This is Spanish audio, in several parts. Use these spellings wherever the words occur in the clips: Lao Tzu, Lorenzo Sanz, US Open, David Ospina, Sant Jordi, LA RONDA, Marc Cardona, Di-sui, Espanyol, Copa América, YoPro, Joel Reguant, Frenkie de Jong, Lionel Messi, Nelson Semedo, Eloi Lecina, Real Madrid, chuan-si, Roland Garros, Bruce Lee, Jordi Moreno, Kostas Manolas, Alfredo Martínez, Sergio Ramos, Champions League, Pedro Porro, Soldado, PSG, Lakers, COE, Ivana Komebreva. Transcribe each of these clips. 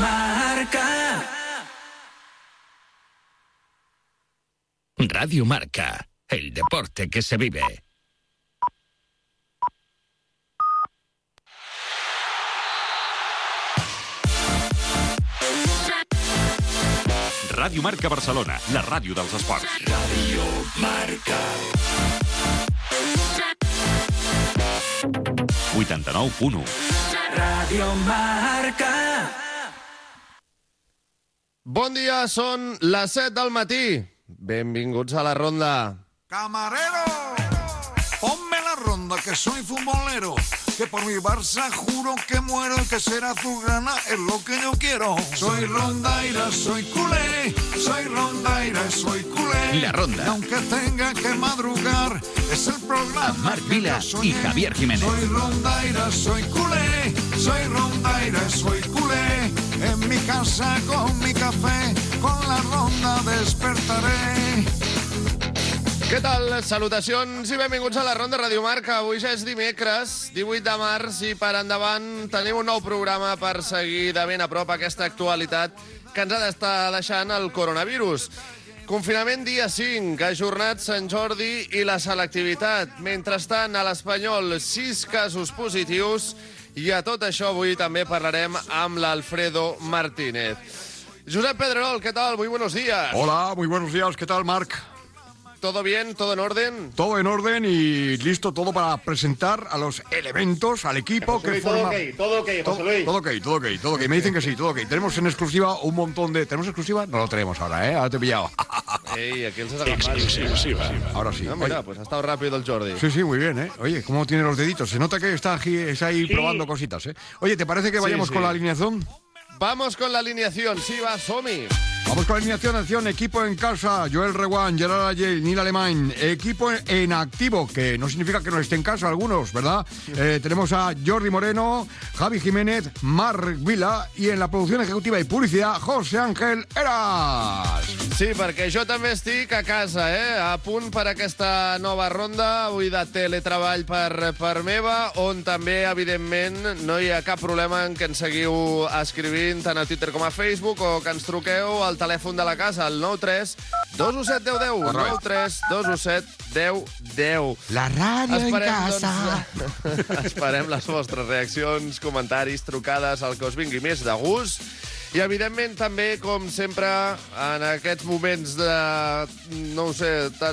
Marca. Radio Marca, el deporte que se vive. Radio Marca Barcelona, la ràdio dels esports. Radio Marca. 89.1. Radio Marca. Bon dia, són les 7 del matí. Benvinguts a la ronda. Camarero, ponme la ronda, que soy futbolero. Que por mi Barça juro que muero, que ser azulgrana es lo que yo quiero. Soy rondaira, soy culé, soy rondaira, soy culé. La ronda. Aunque tenga que madrugar, es el programa. Marc Vila y Javier Jiménez. Soy rondaira, soy culé, soy rondaira, soy culé. En mi casa con mi café, con la ronda despertaré. Què tal? Salutacions i benvinguts a la Ronda Radio Marca. Avui ja és dimecres, 18 de març, i per endavant tenim un nou programa per seguir de ben a prop aquesta actualitat que ens ha d'estar deixant el coronavirus. Confinament dia 5, ha ajornat Sant Jordi i la selectivitat. Mentrestant, a l'Espanyol, 6 casos positius, i a tot això avui també parlarem amb l'Alfredo Martínez. Joan Pedrerol, què tal? Muy buenos días. Hola, muy buenos días. ¿Qué tal, Marc? ¿Todo bien? ¿Todo en orden? Todo en orden y listo todo para presentar a los elementos, al equipo que forma... Todo ok, José Luis. Me dicen que sí, todo ok. Tenemos en exclusiva un montón de... ¿Tenemos exclusiva? No lo tenemos ahora, ¿eh? Ahora te he pillado. Ey, aquí él se saca mal. Exclusiva. Ahora sí. No, mira, oye, pues ha estado rápido el Jordi. Sí, sí, muy bien, ¿eh? Oye, cómo tiene los deditos. Se nota que está ahí sí, probando cositas, ¿eh? Oye, ¿te parece que vayamos con la alineación? Vamos con la alineación, sí, va, Somi. Vamos con la alineación, acción, equipo en casa, Joel Reguant, Gerard Ayel, Nil Alemán, equipo en activo, que no significa que no esté en casa algunos, ¿verdad? Tenemos a Jordi Moreno, Javi Jiménez, Marc Vila, i en la producció ejecutiva i publicitat, José Ángel Heras. Sí, perquè jo també estic a casa, a punt per aquesta nova ronda, avui de teletreball per meva, on també, evidentment, no hi ha cap problema en que ens seguiu escrivint tant a Twitter com a Facebook, o que ens truqueu al telèfon de la casa, al 9-3-2-1-7-10-10. 9-3-2-1-7-10-10. La ràdio en casa. Esperem les vostres reaccions, comentaris, trucades, el que us vingui més de gust. I, evidentment, també, com sempre, en aquests moments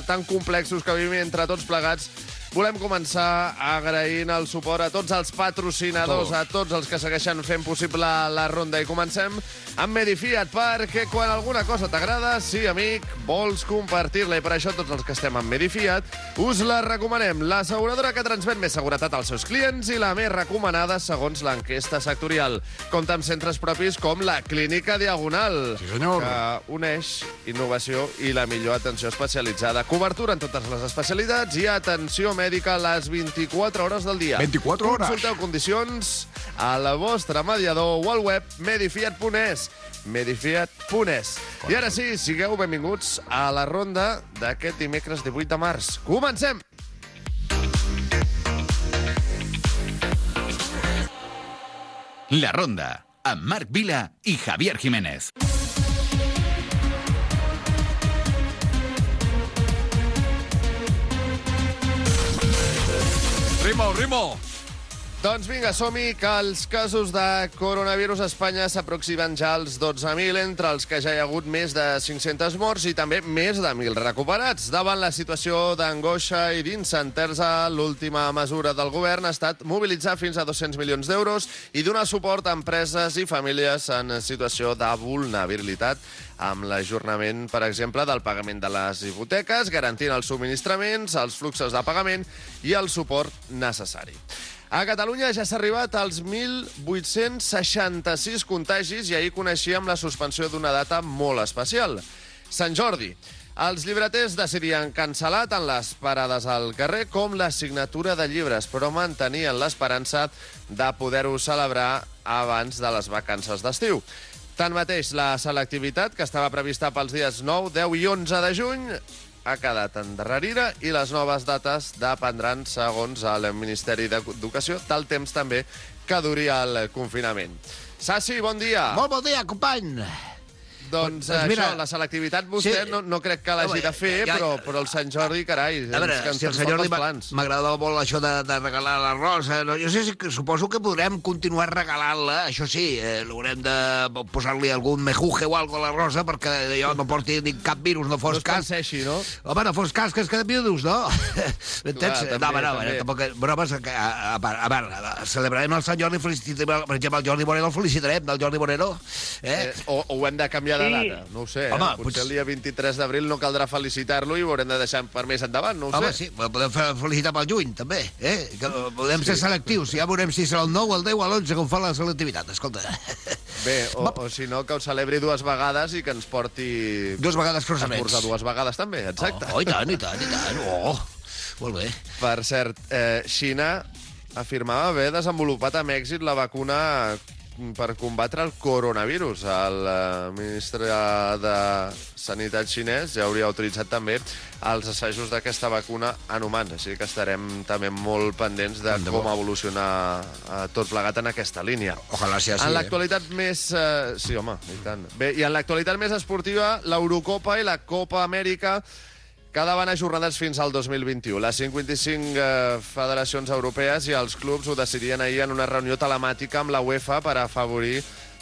tan complexos que vivim entre tots plegats, volem començar agraint el suport a tots els patrocinadors, a tots els que segueixen fent possible la ronda. I comencem amb Medifiat, perquè quan alguna cosa t'agrada, sí, amic, vols compartir-la. I per això tots els que estem amb Medifiat us la recomanem. L'asseguradora que transmet més seguretat als seus clients i la més recomanada segons l'enquesta sectorial. Compta amb centres propis com la Clínica Diagonal, que uneix innovació i la millor atenció especialitzada. Cobertura en totes les especialitats i atenció mèdica a les 24 hores del dia. 24 hores? Consulteu condicions a la vostra mediador o al web medifiat.es. medifiat.es. I ara sí, sigueu benvinguts a la ronda d'aquest dimecres 18 de març. Comencem! La ronda, amb Marc Vila i Javier Jiménez. Rimo! Doncs vinga, som-hi, que els casos de coronavirus a Espanya s'aproximen ja als 12.000, entre els que ja hi ha hagut més de 500 morts i també més de 1.000 recuperats. Davant la situació d'angoixa i d'incertesa, l'última mesura del govern ha estat mobilitzar fins a 200 milions d'euros i donar suport a empreses i famílies en situació de vulnerabilitat, amb l'ajornament, per exemple, del pagament de les hipoteques, garantint els subministraments, els fluxos de pagament i el suport necessari. A Catalunya ja s'ha arribat als 1.866 contagis i ahir coneixíem la suspensió d'una data molt especial, Sant Jordi. Els llibreters decidien cancel·lar tant les parades al carrer com la signatura de llibres, però mantenien l'esperança de poder-ho celebrar abans de les vacances d'estiu. Tanmateix, la selectivitat, que estava prevista pels dies 9, 10 i 11 de juny, ha quedat endarrerida i les noves dates dependran, segons el Ministeri d'Educació, del temps també que duri el confinament. Sassi, bon dia. Molt bon dia, company. Doncs mira, això, la selectivitat vostè sí, no crec que l'hagi de fer, però el Sant Jordi, carai, a veure, que ens si Sant Jordi m'agradava molt això de regalar la rosa. No? Jo sé, suposo que podrem continuar regalant-la, això sí, haurem de posar-li algun mejuje o algo a la rosa perquè jo no porti ni cap virus, no fos cas. No es penseixi, no? Home, no fos cas, que es queda vius, no? Entens? No, tampoc bromes. A veure, celebrarem el Sant Jordi, felicitarem, per exemple, el Jordi Moreno, el felicitarem, del Jordi Moreno. O ho hem de canviar la data, no ho sé, home, potser el dia 23 d'abril no caldrà felicitar-lo i ho haurem de deixar per més endavant, no ho home, sé. Home, sí, podem felicitar pel juny, també, que podem ser selectius, ja veurem si serà el 9, el 10 o l'11, com fa la selectivitat, escolta. Bé, o si no, que ho celebri dues vegades i que ens porti... Dues vegades cruzaments. Esmorzar dues vegades, també, exacte. Oh, i tant, molt bé. Per cert, Xina afirmava haver desenvolupat amb èxit la vacuna per combatre el coronavirus. El ministre de Sanitat xinès ja hauria autoritzat també els assajos d'aquesta vacuna en humans, així que estarem també molt pendents de com evolucionar tot plegat en aquesta línia. Ojalà sigui així, en l'actualitat més... Sí, home, i tant. Bé, i en l'actualitat més esportiva, l'Eurocopa i la Copa Amèrica quedaven ajornades fins al 2021. Les 55 federacions europees i els clubs ho decidien ahir en una reunió telemàtica amb la UEFA per afavorir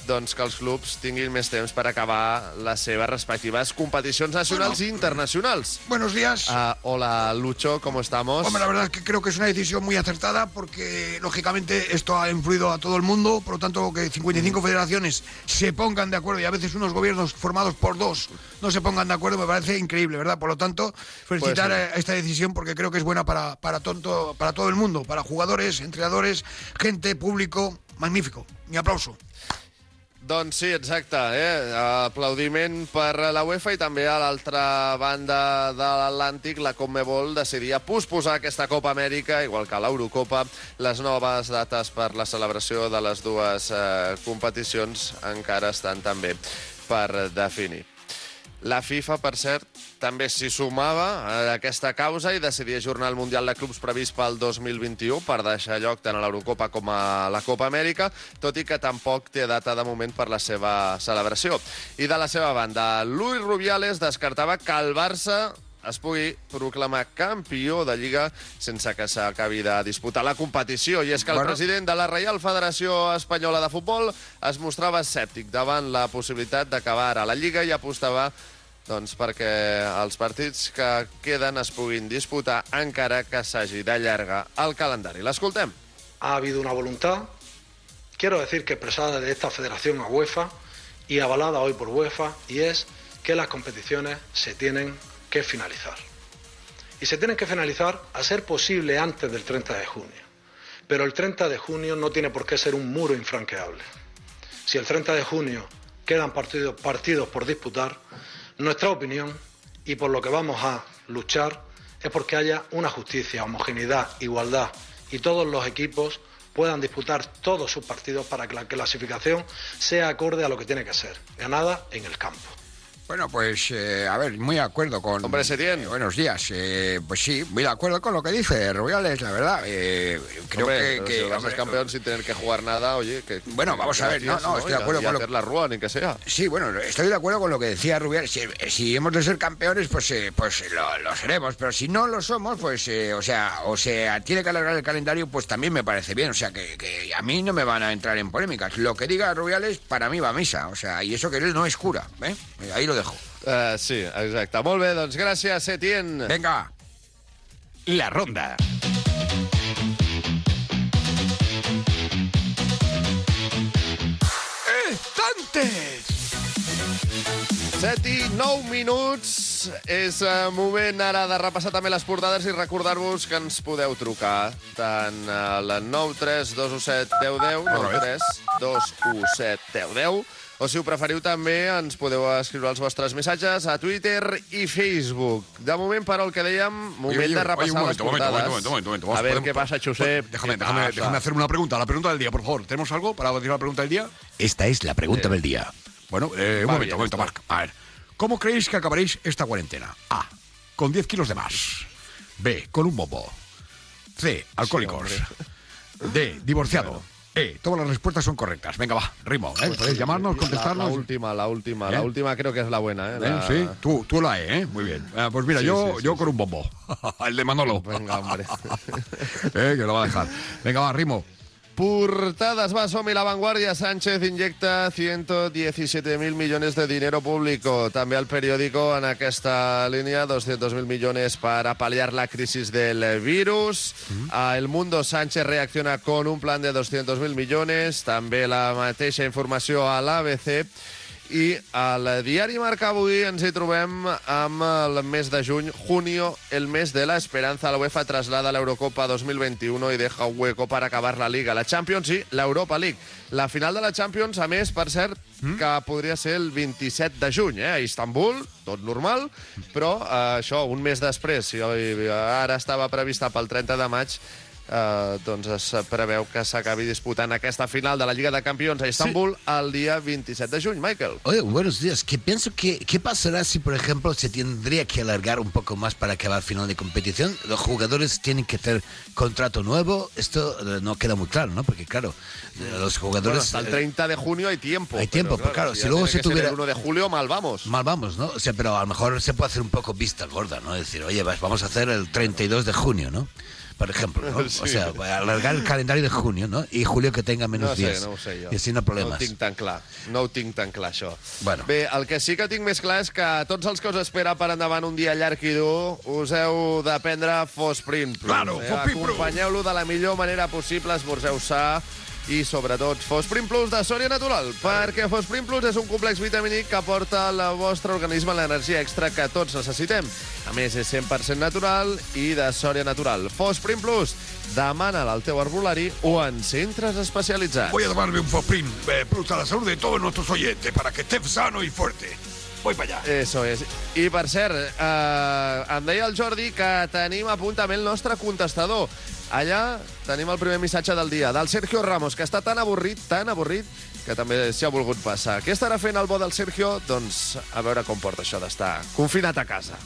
que els clubs tinguin més temps per acabar les seves respectives competicions nacionals i internacionales. Buenos días. Hola, Lucho, ¿cómo estamos? Hombre, la verdad es que creo que es una decisión muy acertada porque, lógicamente, esto ha influido a todo el mundo, por lo tanto, que 55 federaciones se pongan de acuerdo y a veces unos gobiernos formados por dos no se pongan de acuerdo, me parece increíble, ¿verdad? Por lo tanto, felicitar a esta decisión porque creo que es buena para todo el mundo, para jugadores, entrenadores, gente, público, magnífico. Mi aplauso. Doncs sí, exacte. Aplaudiment per la UEFA i també a l'altra banda de l'Atlàntic, la CONMEBOL decidia posposar aquesta Copa Amèrica, igual que l'Eurocopa, les noves dates per la celebració de les dues competicions encara estan també per definir. La FIFA, per cert, també s'hi sumava a aquesta causa i decidia ajornar el Mundial de Clubs previst pel 2021 per deixar lloc tant a l'Eurocopa com a la Copa Amèrica, tot i que tampoc té data de moment per la seva celebració. I de la seva banda, Luis Rubiales descartava que el Barça es pugui proclamar campió de Lliga sense que s'acabi de disputar la competició. I és que el president de la Reial Federació Espanyola de Futbol es mostrava escèptic davant la possibilitat d'acabar a la Lliga i apostava perquè els partits que queden es puguin disputar encara que s'hagi d'allargar el calendari. L'escoltem. Ha habido una voluntad, quiero decir que expresada de esta federación a UEFA y avalada hoy por UEFA, y es que las competiciones se tienen que finalizar. Y se tienen que finalizar a ser posible antes del 30 de junio. Pero el 30 de junio no tiene por qué ser un muro infranqueable. Si el 30 de junio quedan partidos por disputar, nuestra opinión, y por lo que vamos a luchar, es porque haya una justicia, homogeneidad, igualdad y todos los equipos puedan disputar todos sus partidos para que la clasificación sea acorde a lo que tiene que ser, ganada en el campo. Bueno, pues, a ver, muy de acuerdo con... Hombre, Setién. Buenos días. Pues sí, muy de acuerdo con lo que dice Rubiales, la verdad. Creo que si vas a ser campeón sin tener que jugar nada, oye... Bueno, vamos a ver, no, estoy de acuerdo con lo que... hacer la rúa, ni que sea. Sí, bueno, estoy de acuerdo con lo que decía Rubiales. Si hemos de ser campeones, pues lo seremos. Pero si no lo somos, pues, o sea, tiene que alargar el calendario, pues también me parece bien. O sea, que a mí no me van a entrar en polémicas. Lo que diga Rubiales, para mí va a misa. O sea, y eso que él no es cura, ¿eh? Ahí lo sí, exacte. Molt bé, doncs gràcies, Setién. Vinga. La ronda. Estantes! 7:09. És moment ara de repassar també les portades i recordar-vos que ens podeu trucar tant a la 932171010, 932171010, o, si ho preferiu, també ens podeu escriure els vostres missatges a Twitter i Facebook. De moment, però, el que dèiem, moment de repassar les portadas. A ver, ¿qué pasa, Josep? Déjame hacer una pregunta, la pregunta del día, por favor. ¿Tenemos algo para decir la pregunta del día? Esta es la pregunta del día. Bueno, un momento, Marc. A ver, ¿cómo creéis que acabaréis esta cuarentena? A, con 10 kilos de más. B, con un bombo. C, alcohólicos. D, divorciado. Sí, todas las respuestas son correctas. Venga, va, ritmo, ¿eh? Pues podéis llamarnos, contestarnos. La última, ¿eh? La última creo que es la buena, ¿eh? La... Sí, tú la E, ¿eh? Muy bien. Pues mira, yo con un bombo. El de Manolo. Venga, hombre. Que lo va a dejar. Venga, va, ritmo. Portadas, Basom y La Vanguardia. Sánchez inyecta 117.000 millones de dinero público. També al periódico, en aquesta línia, 200.000 millones para paliar la crisis del virus. El Mundo, Sánchez reacciona con un plan de 200.000 millones. També la mateixa informació a l'ABC. I al diari Marca avui ens hi trobem amb el mes de juny, junio, el mes de la esperanza. La UEFA traslada la Eurocopa 2021 y deja un hueco para acabar la Liga, la Champions y la Europa League. La final de la Champions, a més, per cert, que podria ser el 27 de juny, a Istanbul, tot normal, però això, un mes després, si ara estava prevista pel 30 de maig, doncs es preveu que s'acabi disputant aquesta final de la Lliga de Campions a Estambul al día 27 de junio, Michael. Oye, buenos días. Que pienso que ¿qué pasará si, por ejemplo, se tendría que alargar un poco más para acabar final de competición? Los jugadores tienen que hacer contrato nuevo. Esto no queda muy claro, ¿no? Porque, claro, los jugadores... Bueno, hasta el 30 de junio hay tiempo. Hay tiempo, pero claro, si luego se tuviera... El 1 de julio mal vamos. Mal vamos, ¿no? O sea, pero a lo mejor se puede hacer un poco vista gorda, ¿no? Es decir, oye, vamos a hacer el 32 de junio, ¿no? Por ejemplo, ¿no? Sí. O sea, alargar el calendario de junio, ¿no? Y julio que tenga menos días. No ho sé jo. I així no problemes. No ho tinc tan clar, això. Bueno. Bé, el que sí que tinc més clar és que tots els que us espera per endavant un dia llarg i dur, us heu de prendre Fosprin. Claro, Fosprin. Acompanyeu-lo de la millor manera possible, esmorzeu-se i, sobretot, Fosprin Plus de Sòria Natural, perquè Fosprin Plus és un complex vitamínic que aporta al vostre organisme l'energia extra que tots necessitem. A més, és 100% natural i de Sòria Natural. Fosprin Plus, demana-la al teu herbolari o en centres especialitzats. Voy a tomarme un Fosprin Plus a la salud de todos nuestros oyentes para que estés sano y fuerte. Voy para allá. Eso és. I, per cert, em deia el Jordi que tenim a punt també el nostre contestador. Allà tenim el primer missatge del dia, del Sergio Ramos, que està tan avorrit, que també s'hi ha volgut passar. Què estarà fent el bo del Sergio? Doncs a veure com porta això d'estar confinat a casa.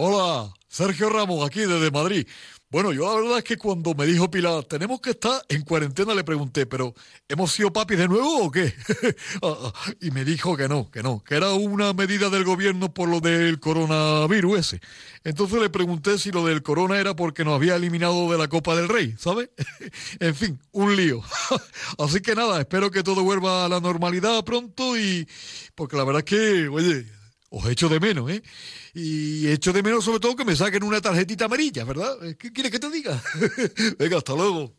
Hola, Sergio Ramos, aquí desde Madrid. Bueno, yo la verdad es que cuando me dijo Pilar, tenemos que estar en cuarentena, le pregunté, pero ¿hemos sido papis de nuevo o qué? Y me dijo que no, que era una medida del gobierno por lo del coronavirus ese. Entonces le pregunté si lo del corona era porque nos había eliminado de la Copa del Rey, ¿sabes? En fin, un lío. Así que nada, espero que todo vuelva a la normalidad pronto y... Porque la verdad es que, oye... Os echo de menos, ¿eh? Y echo de menos sobre todo que me saquen una tarjetita amarilla, ¿verdad? ¿Qué quieres que te diga? Venga, hasta luego.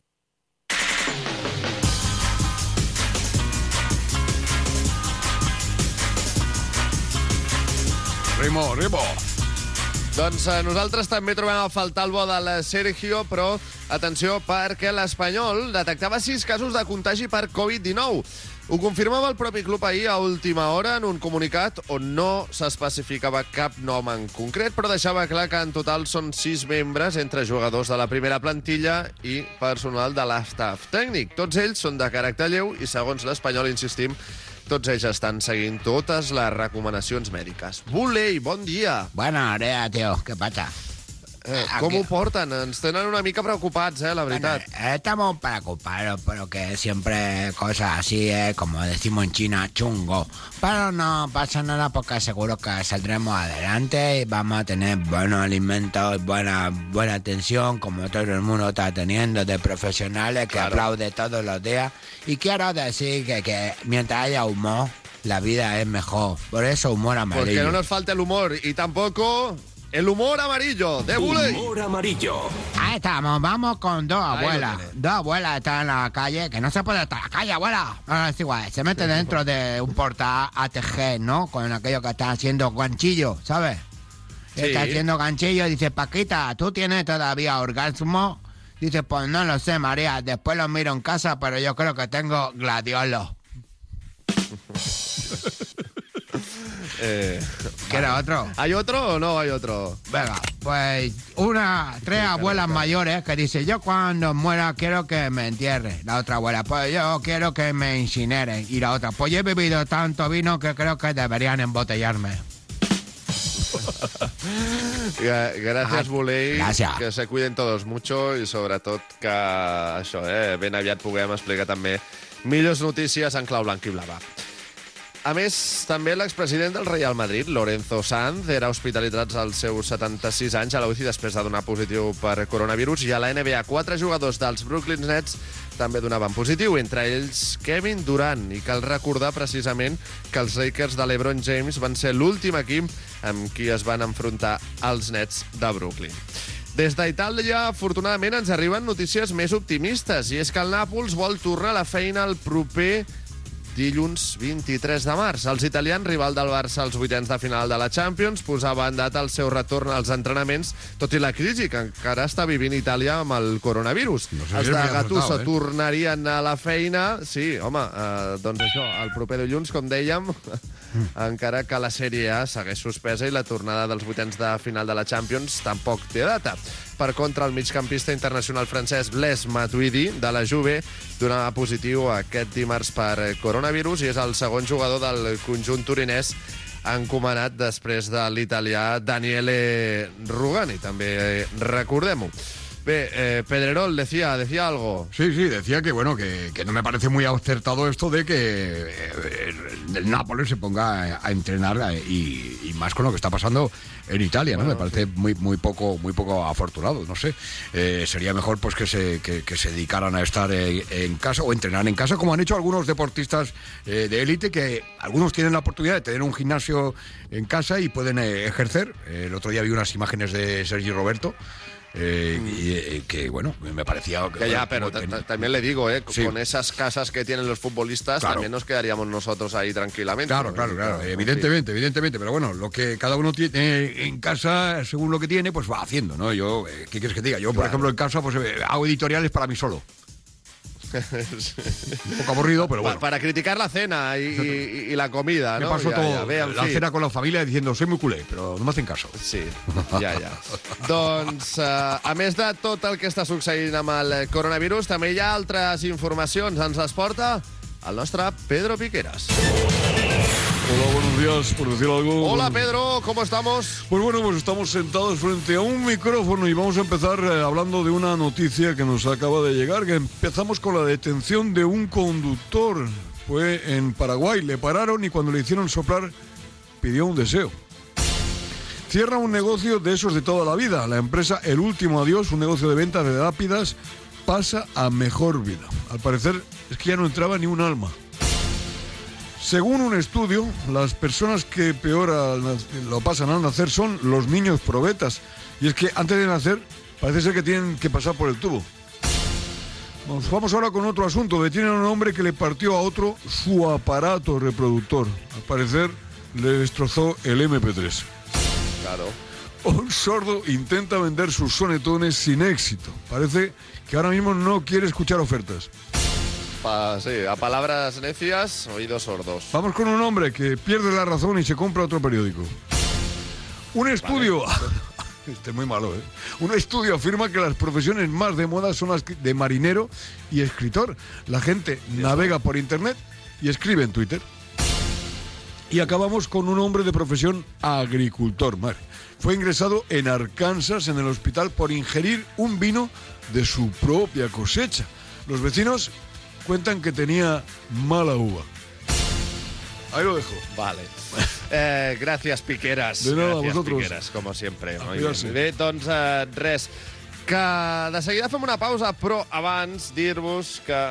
Rimo. Doncs nosaltres també trobem a faltar el bo del Sergio, però atenció perquè l'Espanyol detectava 6 casos de contagi per Covid-19. Ho confirmava el propi club ahir a última hora en un comunicat on no s'especificava cap nom en concret, però deixava clar que en total són 6 membres entre jugadors de la primera plantilla i personal de l'estaf tècnic. Tots ells són de caràcter lleu i, segons l'Espanyol, insistim, tots ells estan seguint totes les recomanacions mèdiques. Bulei, bon dia. Buena hora, tío. ¿Qué pasa? ¿Cómo ho portan? Ens tenen una mica preocupats, la veritat. Bueno, estamos preocupados, pero que siempre cosas así, como decimos en China, chungo. Pero no pasa nada porque seguro que saldremos adelante y vamos a tener buenos alimentos y buena atención, como todo el mundo está teniendo, de profesionales que aplauden todos los días. Y quiero decir que mientras haya humor, la vida es mejor. Por eso, humor amarillo. Porque no nos falta el humor y tampoco... El humor amarillo, de Buley. Humor amarillo. Ahí estamos, vamos con dos abuelas. Dos abuelas están en la calle, que no se puede estar en la calle, abuela. No, es igual, se mete dentro de un porta ATG, ¿no? Con aquello que están haciendo ganchillo, ¿sabes? Sí. Está haciendo ganchillo y dice, Paquita, ¿tú tienes todavía orgasmo? Dice, pues no lo sé, María, después lo miro en casa, pero yo creo que tengo gladiolos. ¿Quieres otro? ¿Hay otro o no hay otro? Venga, pues tres abuelas mayores que dicen, yo cuando muera quiero que me entierren. La otra abuela, pues yo quiero que me incineren. Y la otra, pues yo he bebido tanto vino que creo que deberían embotellarme. Gràcies, Bolei. Gràcies. Que se cuiden todos mucho i sobretot que això, ben aviat puguem explicar també millors notícies en clau blanc i blava. A més, també l'expresident del Real Madrid, Lorenzo Sanz, era hospitalitzat als seus 76 anys a la UCI després de donar positiu per coronavirus, i a la NBA 4 jugadors dels Brooklyn Nets també donaven positiu, entre ells Kevin Durant. I cal recordar precisament que els Lakers de LeBron James van ser l'últim equip amb qui es van enfrontar als Nets de Brooklyn. Des d'Itàlia, afortunadament, ens arriben notícies més optimistes, i és que el Nàpols vol tornar a la feina el proper dilluns 23 de març. Els italians, rival del Barça als vuitens de final de la Champions, posaven data al seu retorn als entrenaments, tot i la crisi que encara està vivint Itàlia amb el coronavirus. Els de Gattuso tornarien a la feina. Sí, home, doncs això, el proper dilluns, com dèiem, encara que la Sèrie A segueix suspesa i la tornada dels vuitens de final de la Champions tampoc té data. Per contra, el migcampista internacional francès Blaise Matuidi, de la Juve, donava positiu aquest dimarts per coronavirus i és el segon jugador del conjunt turinès encomanat després de l'italià Daniele Rugani, també recordem-ho. Pedrerol decía algo. Sí, decía que bueno, que no me parece muy acertado esto de que el Nápoles se ponga a entrenar y más con lo que está pasando en Italia, ¿no? Bueno, me parece muy poco afortunado, no sé. Sería mejor pues que se dedicaran a estar en casa o entrenar en casa, como han hecho algunos deportistas de élite, que algunos tienen la oportunidad de tener un gimnasio en casa y pueden ejercer. El otro día vi unas imágenes de Sergi Roberto. Que bueno, me parecía que ya, pero también le digo, sí, con esas casas que tienen los futbolistas, claro, también nos quedaríamos nosotros ahí tranquilamente. Claro, evidentemente, pero bueno, lo que cada uno tiene en casa, según lo que tiene, pues va haciendo, ¿no? Yo, ¿qué quieres que te diga? Yo, por ejemplo, en casa pues hago editoriales para mí solo. Un poco aburrido, pero bueno. Para criticar la cena y la comida, ¿no? Me paso la cena con la familia diciendo, soy muy culé, però no m'hacen caso. Sí, ja. Doncs, a més de tot el que està succeint amb el coronavirus, també hi ha altres informacions. Ens les porta el nostre Pedro Piqueras. Hola, buenos días, por decir algo. Hola, Pedro, ¿cómo estamos? Pues bueno, pues estamos sentados frente a un micrófono y vamos a empezar hablando de una noticia que nos acaba de llegar, que empezamos con la detención de un conductor. Fue en Paraguay, le pararon y cuando le hicieron soplar pidió un deseo. Cierra un negocio de esos de toda la vida. La empresa El Último Adiós, un negocio de ventas de rápidas, pasa a mejor vida. Al parecer es que ya no entraba ni un alma. Según un estudio, las personas que peor lo pasan al nacer son los niños probetas. Y es que antes de nacer parece ser que tienen que pasar por el tubo. Nos vamos ahora con otro asunto. Detienen a un hombre que le partió a otro su aparato reproductor. Al parecer le destrozó el MP3. Claro. Un sordo intenta vender sus sonetones sin éxito. Parece que ahora mismo no quiere escuchar ofertas. Sí, a palabras necias, oídos sordos. Vamos con un hombre que pierde la razón y se compra otro periódico. Un estudio... Vale. Este es muy malo, ¿eh? Un estudio afirma que las profesiones más de moda son las de marinero y escritor. La gente navega por internet y escribe en Twitter. Y acabamos con un hombre de profesión agricultor. Fue ingresado en Arkansas, en el hospital, por ingerir un vino de su propia cosecha. Los vecinos... cuentan que tenía mala uva. Ahí lo dejo. Vale. Gràcies, Piqueras. De nada, gràcies, vosotros. Piqueras, com sempre. Bé, doncs res, que de seguida fem una pausa, però abans dir-vos que,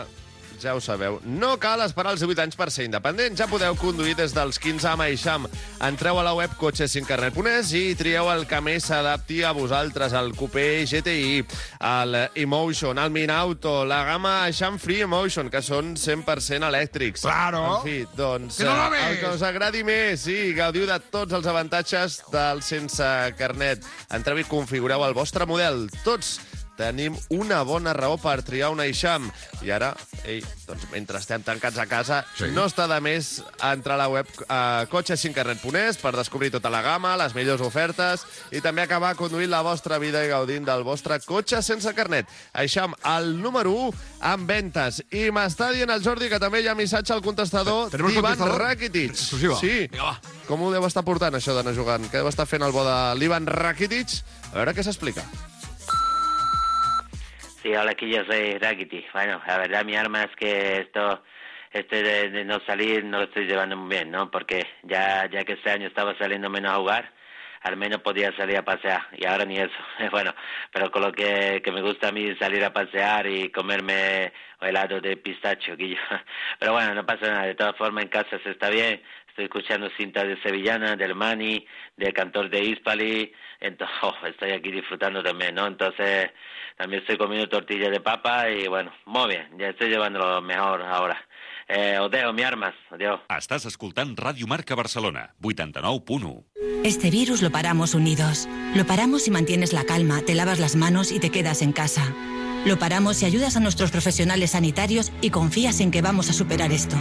ja ho sabeu, no cal esperar els 18 anys per ser independent. Ja podeu conduir des dels 15 a MySham. Entreu a la web cotxessincarnet.es i trieu el que més s'adapti a vosaltres, el Coupé GTI, el Emotion, el Minauto, la gamma Sham Free Emotion, que són 100% elèctrics. Claro! En fi, doncs, el que us agradi més, sí, gaudiu de tots els avantatges del sense carnet. Entreu i configureu el vostre model. Tots tenim una bona raó per triar un eixam. I ara, ei, doncs, mentre estem tancats a casa, sí, no està de més entrar a la web cotxes5carnet.es per descobrir tota la gamma, les millors ofertes i també acabar conduint la vostra vida i gaudint del vostre cotxe sense carnet. Eixam, el número 1 en ventes. I m'està dient el Jordi que també hi ha missatge al contestador d'Ivan Rakitic. Sí. Com ho deu estar portant, això d'anar jugant? Què deu estar fent el bo de l'Ivan Rakitic? A veure què s'explica. Sí, hola, aquí yo soy Rakitic. Bueno, la verdad mi arma es que de no salir no lo estoy llevando muy bien, ¿no? Porque ya que ese año estaba saliendo menos a jugar, al menos podía salir a pasear, y ahora ni eso. Bueno, pero con lo que me gusta a mí salir a pasear y comerme helado de pistacho, Guillo. Pero bueno, no pasa nada, de todas formas en casa se está bien, estoy escuchando cintas de Sevillana, del Mani, del Cantor de Hispali, entonces estoy aquí disfrutando también, ¿no? Entonces también estoy comiendo tortillas de papa y bueno, muy bien, ya estoy llevándolo mejor ahora. Odeo, mi armas, odeo. Estás escuchando Radio Marca Barcelona, 89.1. Este virus lo paramos unidos. Lo paramos si mantienes la calma, te lavas las manos y te quedas en casa. Lo paramos si ayudas a nuestros profesionales sanitarios y confías en que vamos a superar esto.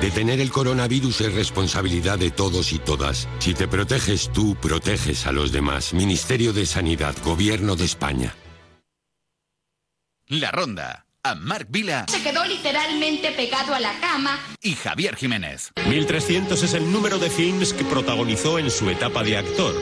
Detener el coronavirus es responsabilidad de todos y todas. Si te proteges tú, proteges a los demás. Ministerio de Sanidad, Gobierno de España. La Ronda. A Marc Vila se quedó literalmente pegado a la cama y Javier Jiménez. 1300 es el número de films que protagonizó en su etapa de actor.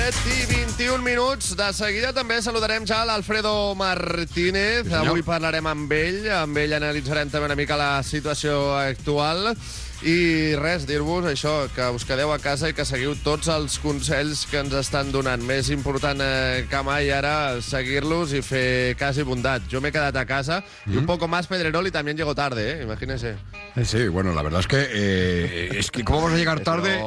I 21 minuts. De seguida també saludarem ja l'Alfredo Martínez. Sí, avui parlarem amb ell. Amb ell analitzarem també una mica la situació actual. I res, dir-vos això, que us quedeu a casa i que seguiu tots els consells que ens estan donant. Més important que mai ara seguir-los i fer cas i bondat. Jo m'he quedat a casa y un poco más Pedrerol y también llego tarde, ¿eh? Imagínense. Sí, bueno, la verdad es que ¿cómo vamos a llegar tarde?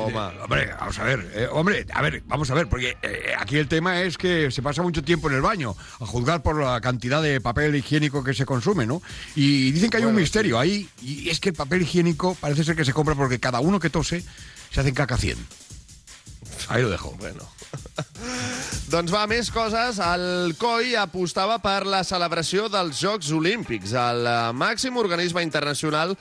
Hombre, vamos a ver, porque aquí el tema es que se pasa mucho tiempo en el baño, a juzgar por la cantidad de papel higiénico que se consume, ¿no? Y dicen que hay un misterio ahí, y es que el papel higiénico parece ser que se compra porque cada uno que tose se hacen caca 100. Ahí lo dejo. Bueno. Doncs va, més coses. El COI apostava per la celebració dels Jocs Olímpics. El màxim organisme internacional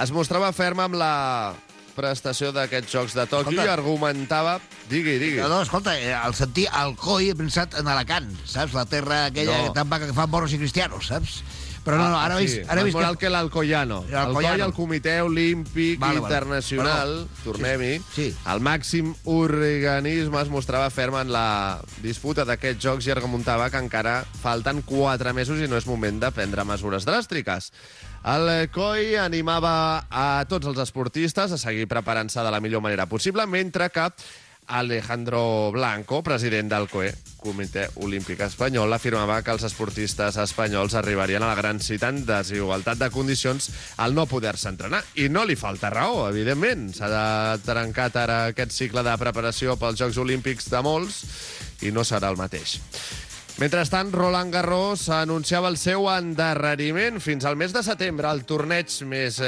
es mostrava ferm amb la prestació d'aquests Jocs de Tòquio i argumentava... Digui. No, escolta, al sentir el COI he pensat en Alacant, saps? La terra aquella que tan vaca que fan moros i cristianos, saps? Però no, ara sí, veus... Més moral que l'Alcoyano. El COI, el Comitè Olímpic Internacional, tornem-hi, sí. El màxim organisme es mostrava ferm en la disputa d'aquests jocs i argumentava que encara falten 4 mesos i no és moment de prendre mesures dràstiques. El COI animava a tots els esportistes a seguir preparant-se de la millor manera possible, mentre que Alejandro Blanco, president del COE, Comitè Olímpic Espanyol, afirmava que els esportistes espanyols arribarien a la gran cita en desigualtat de condicions al no poder-se entrenar. I no li falta raó, evidentment. S'ha trencat ara aquest cicle de preparació pels Jocs Olímpics de molts i no serà el mateix. Mentrestant, Roland Garros anunciava el seu endarreriment. Fins al mes de setembre, el torneig més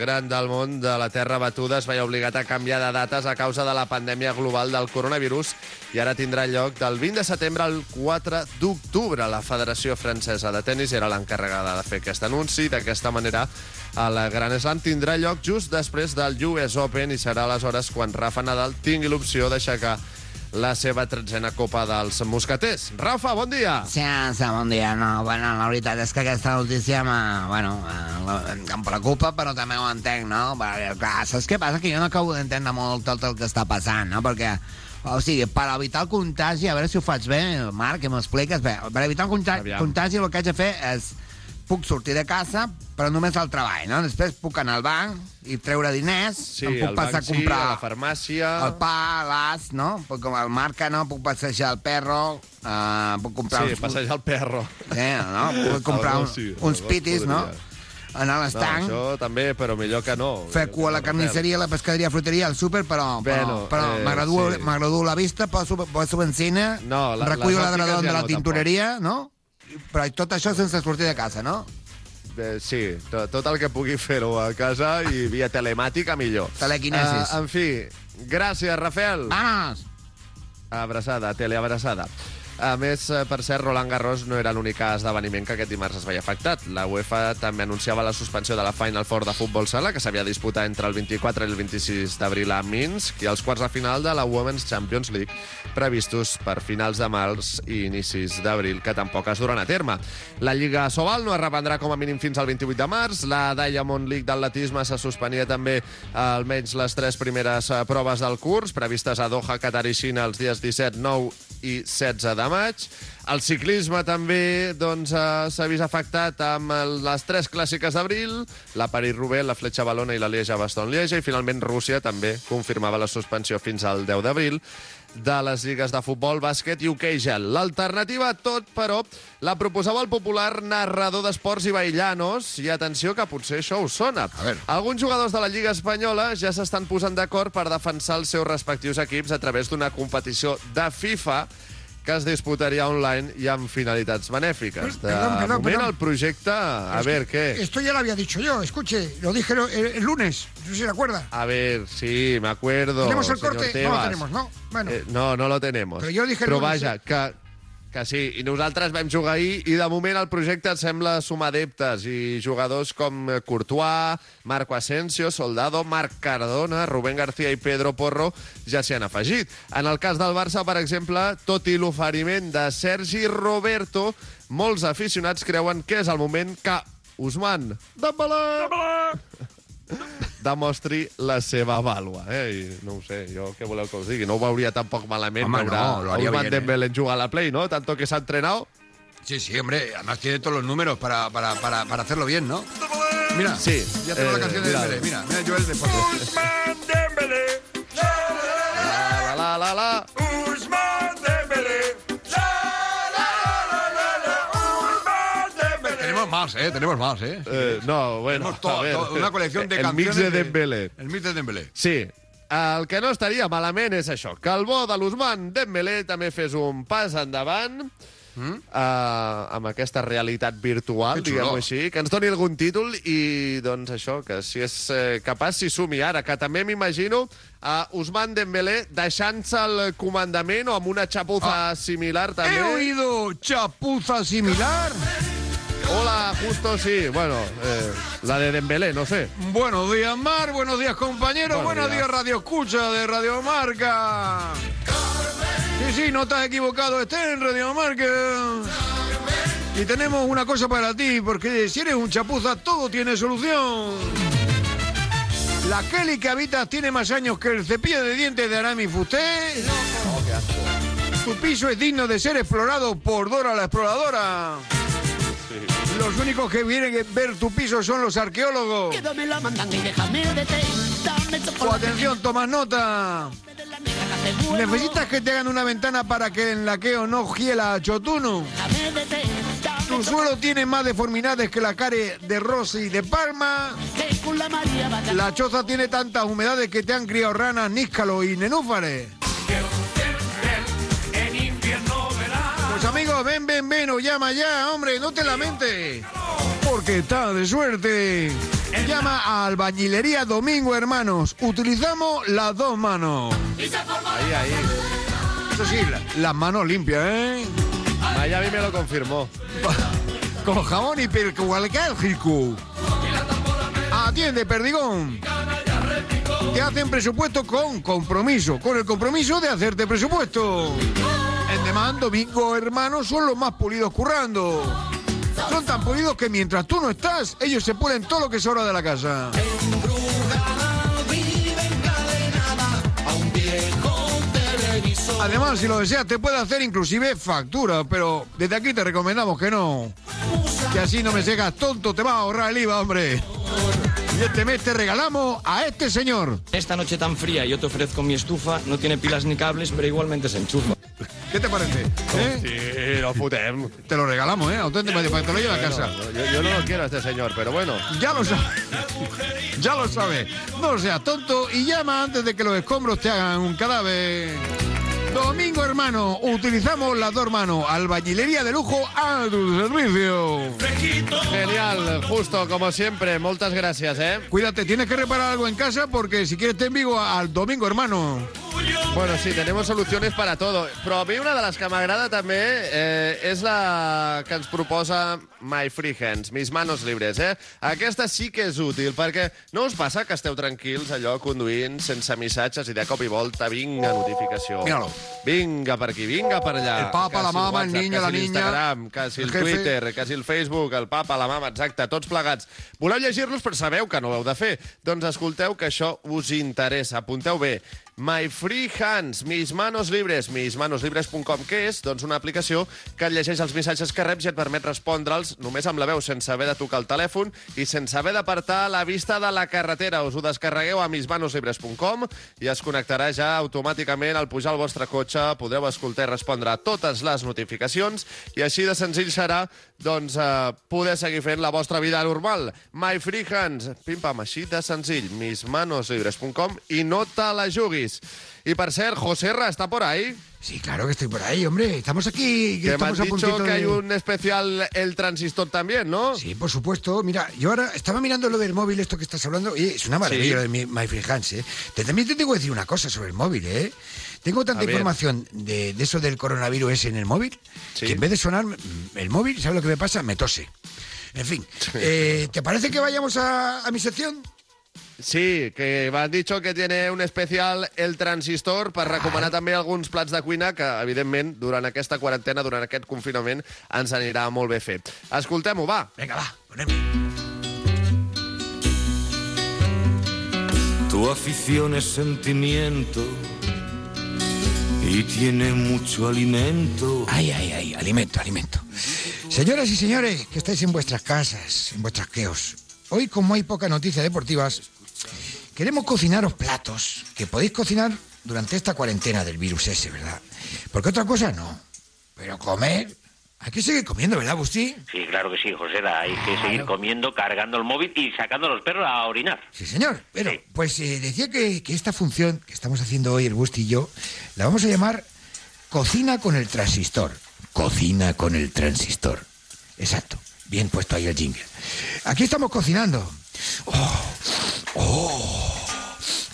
gran del món de la Terra Batuda es veia obligat a canviar de dates a causa de la pandèmia global del coronavirus i ara tindrà lloc del 20 de setembre al 4 d'octubre. La Federació Francesa de Tenis era l'encarregada de fer aquest anunci. D'aquesta manera, el Grand Slam tindrà lloc just després del US Open i serà aleshores quan Rafa Nadal tingui l'opció d'aixecar la seva 13a Copa dels Mosqueters. Rafa, bon dia. Sí, bon dia. No, bueno, la veritat és que aquesta notícia em preocupa, però també ho entenc, no? Perquè, clar, saps què passa? Que jo no acabo d'entendre molt tot el que està passant, no? Perquè, o sigui, per evitar el contagi, a veure si ho faig bé, Marc, que m'expliques bé. Per evitar el contagi el que haig de fer és... Puc sortir de casa, però només al treball, no? Després puc anar al banc i treure diners, em puc passar a comprar... Sí, al banc sí, a la farmàcia... El pa, l'as, no? Com el Marca, no? Puc passejar el perro, puc comprar... Sí, passejar el perro. Sí, no? Puc comprar uns pitis, no? Anar a l'estanc... No, això també, però millor que no. Fer cua a la carnisseria, a la pescaderia, a la fruteria, al súper, però m'agraduo la vista, poso benzina, recullo l'adredon de la tintoreria, no? Però tot això sense sortir de casa, no? Sí, tot el que pugui fer-ho a casa i via telemàtica millor. Telequinesis. En fi, gràcies, Rafael. Vamos! abraçada, teleabraçada. A més, per cert, Roland Garros no era l'únic esdeveniment que aquest dimarts es veia afectat. La UEFA també anunciava la suspensió de la Final Four de futbol sala, que s'havia disputat entre el 24 i el 26 d'abril a Minsk, i els quarts de final de la Women's Champions League, previstos per finals de març i inicis d'abril, que tampoc es duran a terme. La Lliga Sobal no es reprendrà com a mínim fins al 28 de març. La Diamond League d'atletisme se suspenia també almenys les tres primeres proves del curs, previstes a Doha, Qatar i Xina els dies 17, 9 i 16 de maig. El ciclisme també s'ha vist afectat amb les tres clàssiques d'abril, la París-Roubaix, la Fletxa-Valona i la Lieja-Bastogne-Lieja, i finalment Rússia també confirmava la suspensió fins al 10 d'abril de les lligues de futbol, bàsquet i hoquei gel. L'alternativa a tot, però, la proposava el popular narrador d'esports i bailanos, i atenció que potser això us sona. Alguns jugadors de la Lliga Espanyola ja s'estan posant d'acord per defensar els seus respectius equips a través d'una competició de FIFA que es disputaria online i amb finalitats benèfiques. De moment el projecte... A ver, ¿qué? Esto ya lo había dicho yo, escuche, lo dije el lunes, no sé si se acuerda. A ver, sí, me acuerdo. ¿Tenemos el corte? No lo tenemos, ¿no? No, no lo tenemos. Pero yo dije el lunes. Però vaja, que sí, i nosaltres vam jugar ahir, i de moment el projecte ens sembla sumar adeptes i jugadors com Courtois, Marco Asensio, Soldado, Marc Cardona, Rubén García i Pedro Porro ja s'hi han afegit. En el cas del Barça, per exemple, tot i l'oferiment de Sergi Roberto, molts aficionats creuen que és el moment que Ousmane Dembélé demostri la seva vàlua. No ho sé, jo què voleu que us digui? No ho veuria tampoc malament. Home, no, lo haría bien. Ousmane Dembélé jugar a la Play, ¿no? Tanto que s'ha entrenado. Sí, sí, hombre. Además tiene todos los números para hacerlo bien, ¿no? Mira, sí, ya tengo la canción de Dembélé. Mira, mira, Joel de Porto. Ousmane Dembélé. La, la, la, la. Ousmane Dembélé. Tenemos más, ¿eh? No, bueno, a ver. Una colección de canciones. El mix de Dembélé. Sí. El que no estaria malament és això, que el bo de l'Ousmane Dembélé també fes un pas endavant amb aquesta realitat virtual, diguem-ho així, que ens doni algun títol i, doncs, això, que si és capaç, s'hi sumi ara, que també m'imagino a Ousmane Dembélé deixant-se el comandament o amb una chapuza similar, també. He oído chapuza similar. Hola, justo sí. Bueno, la de Dembélé, no sé. Buenos días, Mar. Buenos días, compañeros. Buenos días, Radio Escucha de Radio Marca. Sí, sí, no estás equivocado. Estén en Radio Marca. Y tenemos una cosa para ti, porque si eres un chapuza, todo tiene solución. La Kelly que habitas tiene más años que el cepillo de dientes de Arami Futé. Tu piso es digno de ser explorado por Dora la Exploradora. Los únicos que vienen a ver tu piso son los arqueólogos. Quédame la mandanga y déjame de té. O atención, tomas nota. ¿Necesitas que te hagan una ventana para que en la queo no giela a Chotuno? Tu suelo tiene más deformidades que la care de Rossi y de Palma. La choza tiene tantas humedades que te han criado ranas, níscalos y nenúfares. Amigos, ven, o llama ya, hombre, no te lamentes, porque está de suerte. Llama a Albañilería Domingo Hermanos. Utilizamos las dos manos. Ahí. Eso sí, las manos limpias, ¿eh? Miami me lo confirmó. Con jamón y percualcálgico. Atiende, Perdigón. Te hacen presupuesto con compromiso, con el compromiso de hacerte presupuesto. En Demand, Domingo Hermanos son los más pulidos currando. Son tan pulidos que mientras tú no estás, ellos se pulen todo lo que sobra de la casa. Además, si lo deseas, te puede hacer inclusive factura, pero desde aquí te recomendamos que no. Que así no me seas tonto, te vas a ahorrar el IVA, hombre. Y este mes te regalamos a este señor. Esta noche tan fría yo te ofrezco mi estufa, no tiene pilas ni cables, pero igualmente se enchufa. ¿Qué te parece? ¿Eh? Sí, lo putem. Te lo regalamos, ¿eh? Auténticamente, para que te lo lleve a casa. Yo no lo quiero a este señor, pero bueno. Ya lo sabes. Ya lo sabes. No seas tonto y llama antes de que los escombros te hagan un cadáver. Domingo Hermano, utilizamos las dos manos. Albañilería de lujo a tu servicio. Genial, justo, como siempre. Muchas gracias, ¿eh? Cuídate, tienes que reparar algo en casa porque si quieres te envío al Domingo Hermano. Bueno, sí, tenemos soluciones para todo, però a mi una de les que m'agrada també és la que ens proposa My Free Hands, Mis Manos Libres, eh? Aquesta sí que és útil, perquè no us passa que esteu tranquils allò conduint sense missatges i de cop i volta vinga notificació. Míralo. Vinga per aquí, vinga per allà. El papa, la mama, el niño, la niña. Casi l'Instagram, casi el Twitter, casi el Facebook, el papa, la mama, exacte, tots plegats. Voleu llegir-los però sabeu que no ho heu de fer. Doncs escolteu que això us interessa, apunteu bé. My Free Hands, Mis Manos Libres, mismanoslibres.com, que és doncs, una aplicació que llegeix els missatges que reps i et permet respondre'ls només amb la veu, sense haver de tocar el telèfon i sense haver d'apartar la vista de la carretera. Us ho descarregueu a mismanoslibres.com i es connectarà ja automàticament al pujar al vostre cotxe. Podreu escoltar i respondre a totes les notificacions i així de senzill serà doncs, poder seguir fent la vostra vida normal. My Free Hands, pim-pam, així de senzill, mismanoslibres.com i no te la juguis. Y para ser, Joserra, ¿está por ahí? Sí, claro que estoy por ahí, hombre. Estamos aquí. Que me has dicho que hay un especial El Transistor también, ¿no? Sí, por supuesto. Mira, yo ahora estaba mirando lo del móvil, esto que estás hablando. Oye, es una maravilla lo de My Free Hands, ¿eh? También te tengo que decir una cosa sobre el móvil, ¿eh? Tengo tanta información de eso del coronavirus ese en el móvil, que en vez de sonar el móvil, ¿sabes lo que me pasa? Me tose. En fin, ¿te parece que vayamos a mi sección? Sí, que m'han dit que tiene un especial El Transistor per recomanar també alguns plats de cuina que, evidentment, durant aquesta quarantena, durant aquest confinament, ens anirà molt bé fet. Escoltem-ho, va. Vinga, va, ponem-hi. Tu afición es sentimiento y tiene mucho alimento. Ay, alimento. Señoras y señores, que estáis en vuestras casas, en vuestras queos. Hoy, como hay poca noticia deportivas, queremos cocinaros platos que podéis cocinar durante esta cuarentena del virus ese, ¿verdad? Porque otra cosa no. Pero comer... Hay que seguir comiendo, ¿verdad, Agustín? Sí, claro que sí, José. Hay que seguir comiendo, cargando el móvil y sacando a los perros a orinar. Sí, señor. Pero, pues decía que esta función que estamos haciendo hoy, el Busti y yo, la vamos a llamar Cocina con el Transistor. Cocina con el Transistor. Exacto. Bien puesto ahí el jingle. Aquí estamos cocinando.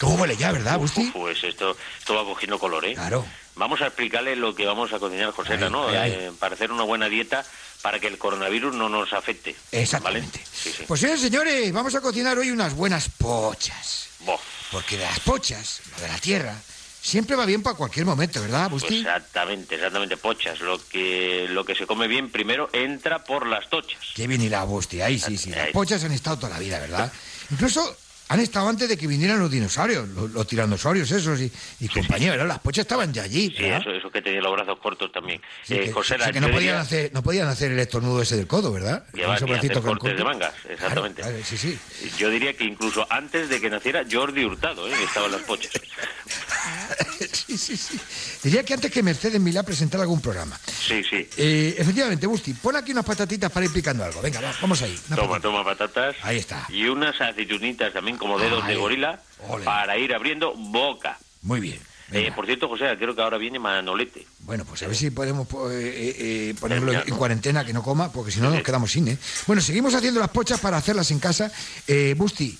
¿Cómo huele ya, verdad, Agustín? Pues esto va cogiendo color, ¿eh? Claro. Vamos a explicarle lo que vamos a cocinar, José, ¿no? Para hacer una buena dieta para que el coronavirus no nos afecte. Exactamente. ¿Vale? Sí. Pues señores, vamos a cocinar hoy unas buenas pochas. Porque de las pochas, lo de la tierra, siempre va bien para cualquier momento, ¿verdad, Agustín? Pues exactamente, pochas. Lo que se come bien primero entra por las tochas. Qué bien irá, Agustín. Ahí sí. Las pochas han estado toda la vida, ¿verdad? Incluso... han estado antes de que vinieran los dinosaurios, los tiranosaurios esos y compañía, ¿verdad? Las pochas estaban ya allí, ¿verdad? Sí, eso que tenían los brazos cortos también. Sí, José, o sea, que no podían hacer el estornudo ese del codo, ¿verdad? Llevaban bracitos cortes de mangas, exactamente. Claro, sí. Yo diría que incluso antes de que naciera Jordi Hurtado, estaban las pochas. Sí. Diría que antes que Mercedes Milá presentara algún programa. Sí. Efectivamente, Busti, pon aquí unas patatitas para ir picando algo. Venga, vamos ahí. Toma patatas. Ahí está. Y unas aceitunitas también como dedos de gorila. Ole. Para ir abriendo boca. Muy bien. Por cierto, José, creo que ahora viene Manolete. Bueno, pues a ver si podemos ponerlo en cuarentena, que no coma, porque si no nos quedamos sin, ¿eh? Bueno, seguimos haciendo las pochas para hacerlas en casa. Busti,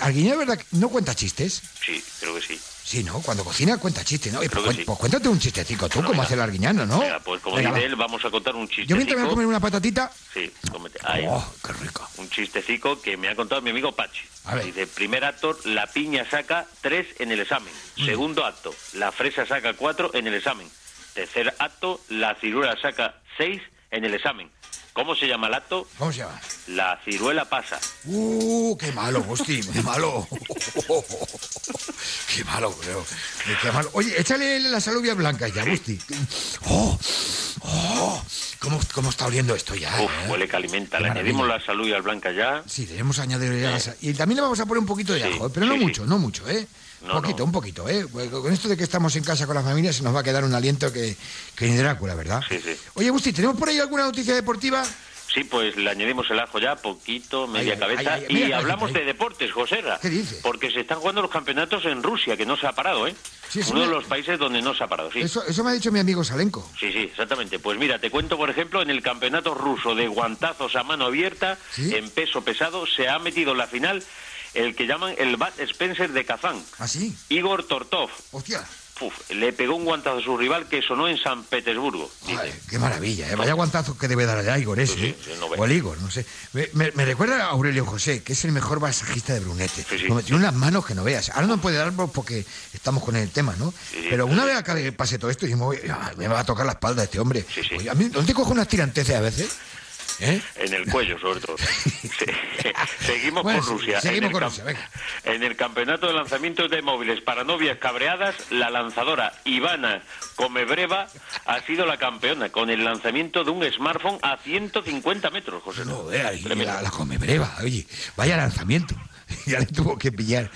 Arguiñá, ¿verdad? ¿No cuenta chistes? Sí, creo que sí. Sí, ¿no? Cuando cocina cuenta chistes, ¿no? Pues cuéntate un chistecico tú, como hace el Arguiñano, ¿no? Venga, pues como dice él, vamos a contar un chistecico. Yo mientras me voy a comer una patatita... Sí, cómete. Ahí. ¡Oh, qué rico! Un chistecico que me ha contado mi amigo Pachi. A ver. Dice, primer acto, la piña saca 3 en el examen. Segundo acto, la fresa saca 4 en el examen. Tercer acto, la ciruela saca 6 en el examen. ¿Cómo se llama el acto? ¿Cómo se llama? La ciruela pasa. ¡Qué malo, Agustín! ¡Qué malo! ¡Qué malo, creo! ¡Qué malo! Oye, échale las alubias blancas ya, Agustín. ¿Cómo está oliendo esto ya? Huele que alimenta. Le añadimos las alubias blancas ya. Sí, debemos añadir ya las... Y también le vamos a poner un poquito de ajo, pero no mucho, ¿eh? Un poquito, ¿eh? Con esto de que estamos en casa con la familia se nos va a quedar un aliento que ni Drácula, ¿verdad? Sí. Oye, Busti, ¿tenemos por ahí alguna noticia deportiva? Sí, pues le añadimos el ajo ya, poquito, media cabeza, y hablamos de deportes, Joserra. ¿Qué dices? Porque se están jugando los campeonatos en Rusia, que no se ha parado, ¿eh? Sí, uno de los países donde no se ha parado, sí. Eso me ha dicho mi amigo Salenko. Sí, exactamente. Pues mira, te cuento, por ejemplo, en el campeonato ruso de guantazos a mano abierta, en peso pesado, se ha metido en la final el que llaman el Bud Spencer de Kazán. ¿Ah, sí? Igor Tortov. ¡Hostia! Uf, le pegó un guantazo a su rival que sonó en San Petersburgo. Ay, qué maravilla, ¿eh? Vaya guantazo que debe dar allá Igor ese, pues sí, ¿eh? O el Igor, no sé. Me recuerda a Aurelio José, que es el mejor masajista de Brunete. Sí, sí, tiene unas manos que no veas. Ahora no puede dar porque estamos con el tema, ¿no? Sí, pero una vez que pase todo esto, yo me va a tocar la espalda este hombre. Sí, sí. Oye, a mí, ¿dónde cojo unas tiranteces a veces? ¿Eh? En el cuello, sobre todo. Seguimos bueno, con Rusia. Seguimos con Rusia, venga. En el campeonato de lanzamientos de móviles para novias cabreadas, la lanzadora Ivana Komebreva ha sido la campeona con el lanzamiento de un smartphone a 150 metros, José. No, la Komebreva, oye, vaya lanzamiento. Ya le tuvo que pillar.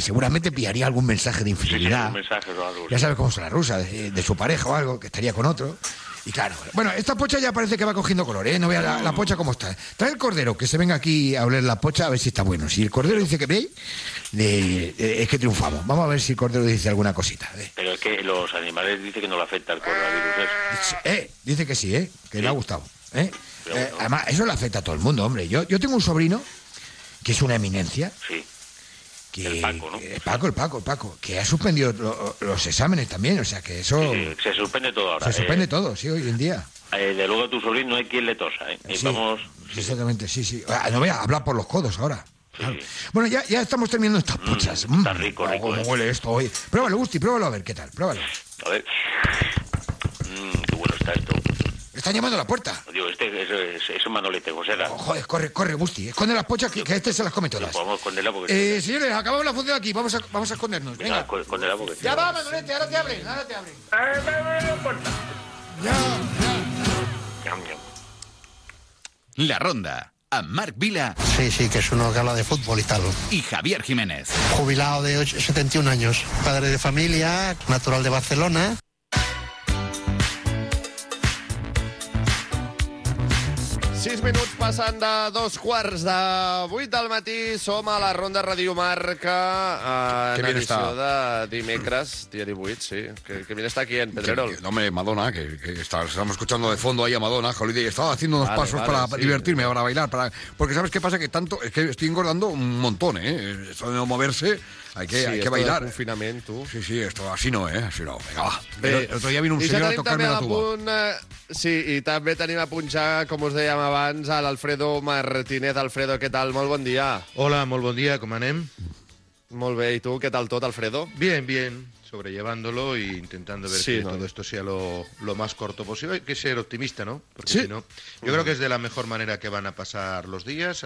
Seguramente pillaría algún mensaje de infidelidad. Sí, mensaje o algo, ya sabes cómo es la rusa, de su pareja o algo, que estaría con otro. Y claro, bueno, esta pocha ya parece que va cogiendo color, ¿eh? No vea la pocha cómo está. Trae el cordero, que se venga aquí a oler la pocha a ver si está bueno. Si el cordero dice que veis, es que triunfamos. Vamos a ver si el cordero dice alguna cosita. Pero es que los animales dicen que no le afecta el coronavirus. Dice que sí, que sí. Le ha gustado. Bueno. Además, eso le afecta a todo el mundo, hombre. Yo tengo un sobrino que es una eminencia. Sí. Que, el Paco, ¿no? El Paco, que ha suspendido los exámenes también, o sea que eso... Sí, se suspende todo ahora. Se suspende todo, sí, hoy en día. De luego a tu sobrino no hay quien le tosa, ¿eh? Sí, vamos... Exactamente, sí. No voy a hablar por los codos ahora. Claro. Sí. Bueno, ya estamos terminando estas puchas. Está rico. ¿Cómo huele esto hoy? Pruébalo, Gusti, pruébalo a ver, ¿qué tal? Pruébalo. A ver. Qué bueno está esto. Están llamando a la puerta. Digo, es un manolete, José. Oh, joder, corre, Busti. Esconde las pochas, que a este se las come todas. Vamos a esconderla porque... señores, acabamos la función aquí. Vamos a escondernos. Venga, esconderla porque... Ya va, manolete, ahora te abren. La puerta. Ya. La ronda. A Marc Vila. Sí, que es uno que habla de fútbol y tal. Y Javier Jiménez. Jubilado de 71 años. Padre de familia, natural de Barcelona... Sis minuts passant de 2:08 del matí. Som a la ronda Radio Marca en edició de dimecres, día 18, sí. Que bien está aquí en Pedrerol. No, me Madonna, estamos escuchando de fondo ahí a Madonna. Jolide, estaba haciendo unos pasos para divertirme, para bailar. Porque ¿sabes qué pasa? Que tanto es que estoy engordando un montón, ¿eh? Eso de no moverse... Hay que bailar. Confinamiento. Sí, esto así no, ¿eh? Así no, venga, va. El otro dia vino un senyor a tocar-me la tuba. Sí, i també tenim a punxar, com us dèiem abans, a l'Alfredo Martínez. Alfredo, què tal? Molt bon dia. Hola, molt bon dia, com anem? Molt bé, i tu, què tal tot, Alfredo? Bien, sobrellevándolo y intentando ver que todo esto sea lo más corto posible. Hay que ser optimista, ¿no? Porque si no, yo creo que es de la mejor manera que van a pasar los días,